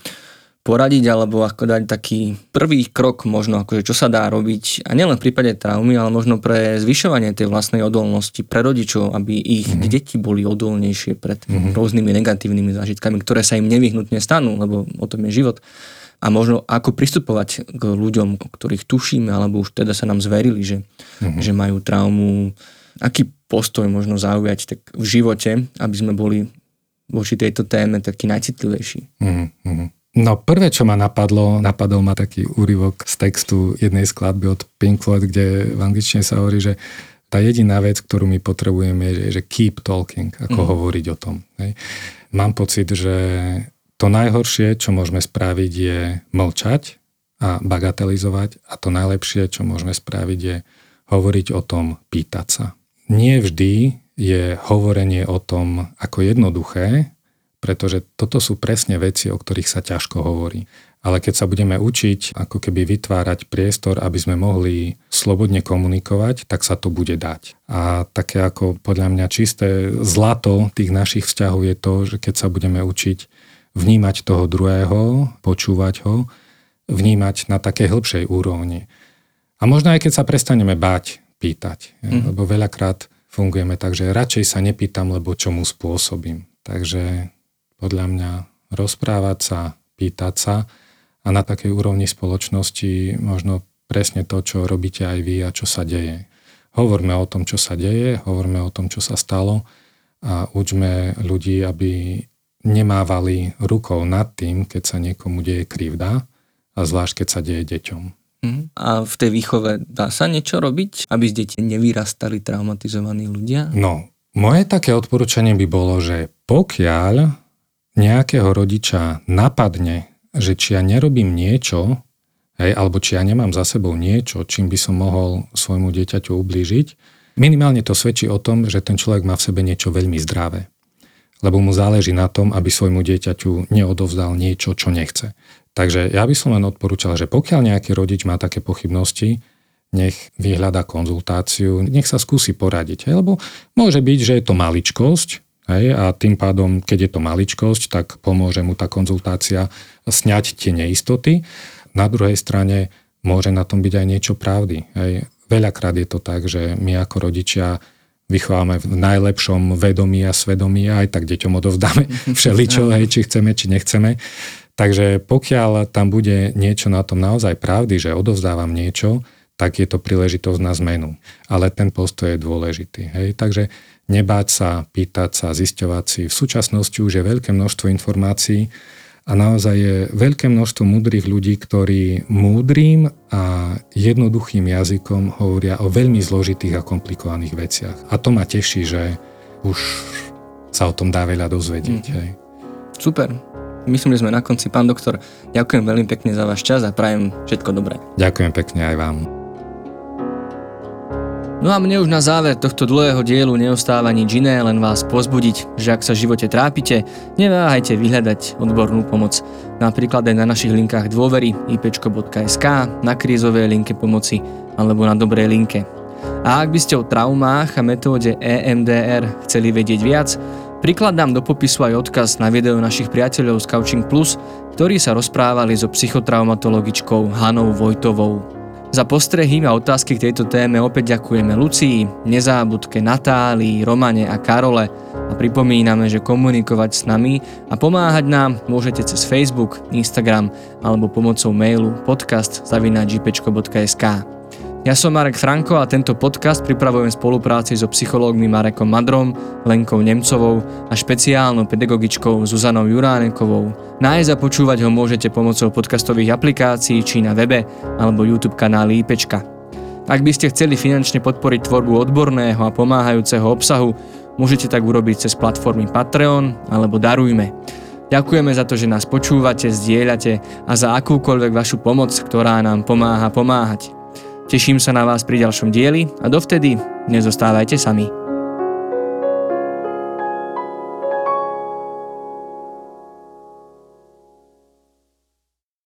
poradiť alebo ako dať taký prvý krok možno, akože čo sa dá robiť a nielen v prípade traumy, ale možno pre zvyšovanie tej vlastnej odolnosti pre rodičov, aby ich mm-hmm. deti boli odolnejšie pred mm-hmm. rôznymi negatívnymi zážitkami, ktoré sa im nevyhnutne stanú, lebo o tom je život. A možno ako pristupovať k ľuďom, o ktorých tušíme, alebo už teda sa nám zverili, že, mm-hmm. že majú traumu. Aký postoj možno zaujať tak v živote, aby sme boli voči tejto téme takí najcitlivejší? Mm-hmm. No prvé, čo ma napadlo, napadol ma taký úryvok z textu jednej skladby od Pink Floyd, kde v angličtine sa hovorí, že tá jediná vec, ktorú my potrebujeme, je, že keep talking, ako mm-hmm. hovoriť o tom. Hej. Mám pocit, že to najhoršie, čo môžeme spraviť, je mlčať a bagatelizovať a to najlepšie, čo môžeme spraviť, je hovoriť o tom, pýtať sa. Nie vždy je hovorenie o tom ako jednoduché, pretože toto sú presne veci, o ktorých sa ťažko hovorí. Ale keď sa budeme učiť, ako keby vytvárať priestor, aby sme mohli slobodne komunikovať, tak sa to bude dať. A také ako podľa mňa čisté zlato tých našich vzťahov je to, že keď sa budeme učiť vnímať toho druhého, počúvať ho, vnímať na takej hĺbšej úrovni. A možno aj keď sa prestaneme báť pýtať, mm. lebo veľakrát fungujeme tak, že radšej sa nepýtam, lebo čo mu spôsobím. Takže podľa mňa rozprávať sa, pýtať sa a na takej úrovni spoločnosti možno presne to, čo robíte aj vy a čo sa deje. Hovorme o tom, čo sa deje, hovorme o tom, čo sa stalo a učme ľudí, aby nemávali rukou nad tým, keď sa niekomu deje krivda a zvlášť, keď sa deje deťom. A v tej výchove dá sa niečo robiť, aby z detí nevyrastali traumatizovaní ľudia? No, moje také odporúčanie by bolo, že pokiaľ nejakého rodiča napadne, že či ja nerobím niečo, hej, alebo či ja nemám za sebou niečo, čím by som mohol svojmu dieťaťu ublížiť, Minimálne to svedčí o tom, že ten človek má v sebe niečo veľmi zdravé, lebo mu záleží na tom, aby svojmu dieťaťu neodovzdal niečo, čo nechce. Takže ja by som len odporúčal, že pokiaľ nejaký rodič má také pochybnosti, nech vyhľadá konzultáciu, nech sa skúsi poradiť, hej? Lebo môže byť, že je to maličkosť, hej? A tým pádom, keď je to maličkosť, tak pomôže mu tá konzultácia sňať tie neistoty. Na druhej strane môže na tom byť aj niečo pravdy, hej? Veľakrát je to tak, že my ako rodičia vychováme v najlepšom vedomí a svedomí a aj tak deťom odovzdáme všeličo, hej, či chceme, či nechceme. Takže pokiaľ tam bude niečo na tom naozaj pravdy, že odovzdávam niečo, tak je to príležitosť na zmenu. Ale ten postoj je dôležitý. Hej. Takže nebáť sa, pýtať sa, zisťovať si. V súčasnosti už je veľké množstvo informácií a naozaj je veľké množstvo múdrych ľudí, ktorí múdrým a jednoduchým jazykom hovoria o veľmi zložitých a komplikovaných veciach. A to ma teší, že už sa o tom dá veľa dozvedieť. Mm. Hej. Super. Myslím, že sme na konci. Pán doktor, ďakujem veľmi pekne za váš čas a prajem všetko dobré. Ďakujem pekne aj vám. No a mne už na záver tohto dlhého dielu neostáva nič iné, len vás pozbudiť, že ak sa v živote trápite, neváhajte vyhľadať odbornú pomoc. Napríklad aj na našich linkách dôvery í pé čko bodka es ká, na krízovej linke pomoci alebo na dobrej linke. A ak by ste o traumách a metóde é em dé er chceli vedieť viac, prikladám do popisu aj odkaz na video našich priateľov z Scouting Plus, ktorí sa rozprávali so psychotraumatologičkou Hanou Vojtovou. Za postrehy a otázky k tejto téme opäť ďakujeme Lucii, Nezábudke, Natálii, Romane a Karole a pripomíname, že komunikovať s nami a pomáhať nám môžete cez Facebook, Instagram alebo pomocou mailu podcast zavináč í pé čko bodka es ká. Ja som Marek Franko a tento podcast pripravujem v spolupráci so psychológmi Marekom Madrom, Lenkou Nemcovou a špeciálnou pedagogičkou Zuzanou Juránekovou. Nájsť a počúvať ho môžete pomocou podcastových aplikácií či na webe alebo YouTube kanáli í pé čka. Ak by ste chceli finančne podporiť tvorbu odborného a pomáhajúceho obsahu, môžete tak urobiť cez platformy Patreon alebo Darujme. Ďakujeme za to, že nás počúvate, zdieľate a za akúkoľvek vašu pomoc, ktorá nám pomáha pomáhať. Teším sa na vás pri ďalšom dieli a dovtedy nezostávajte sami.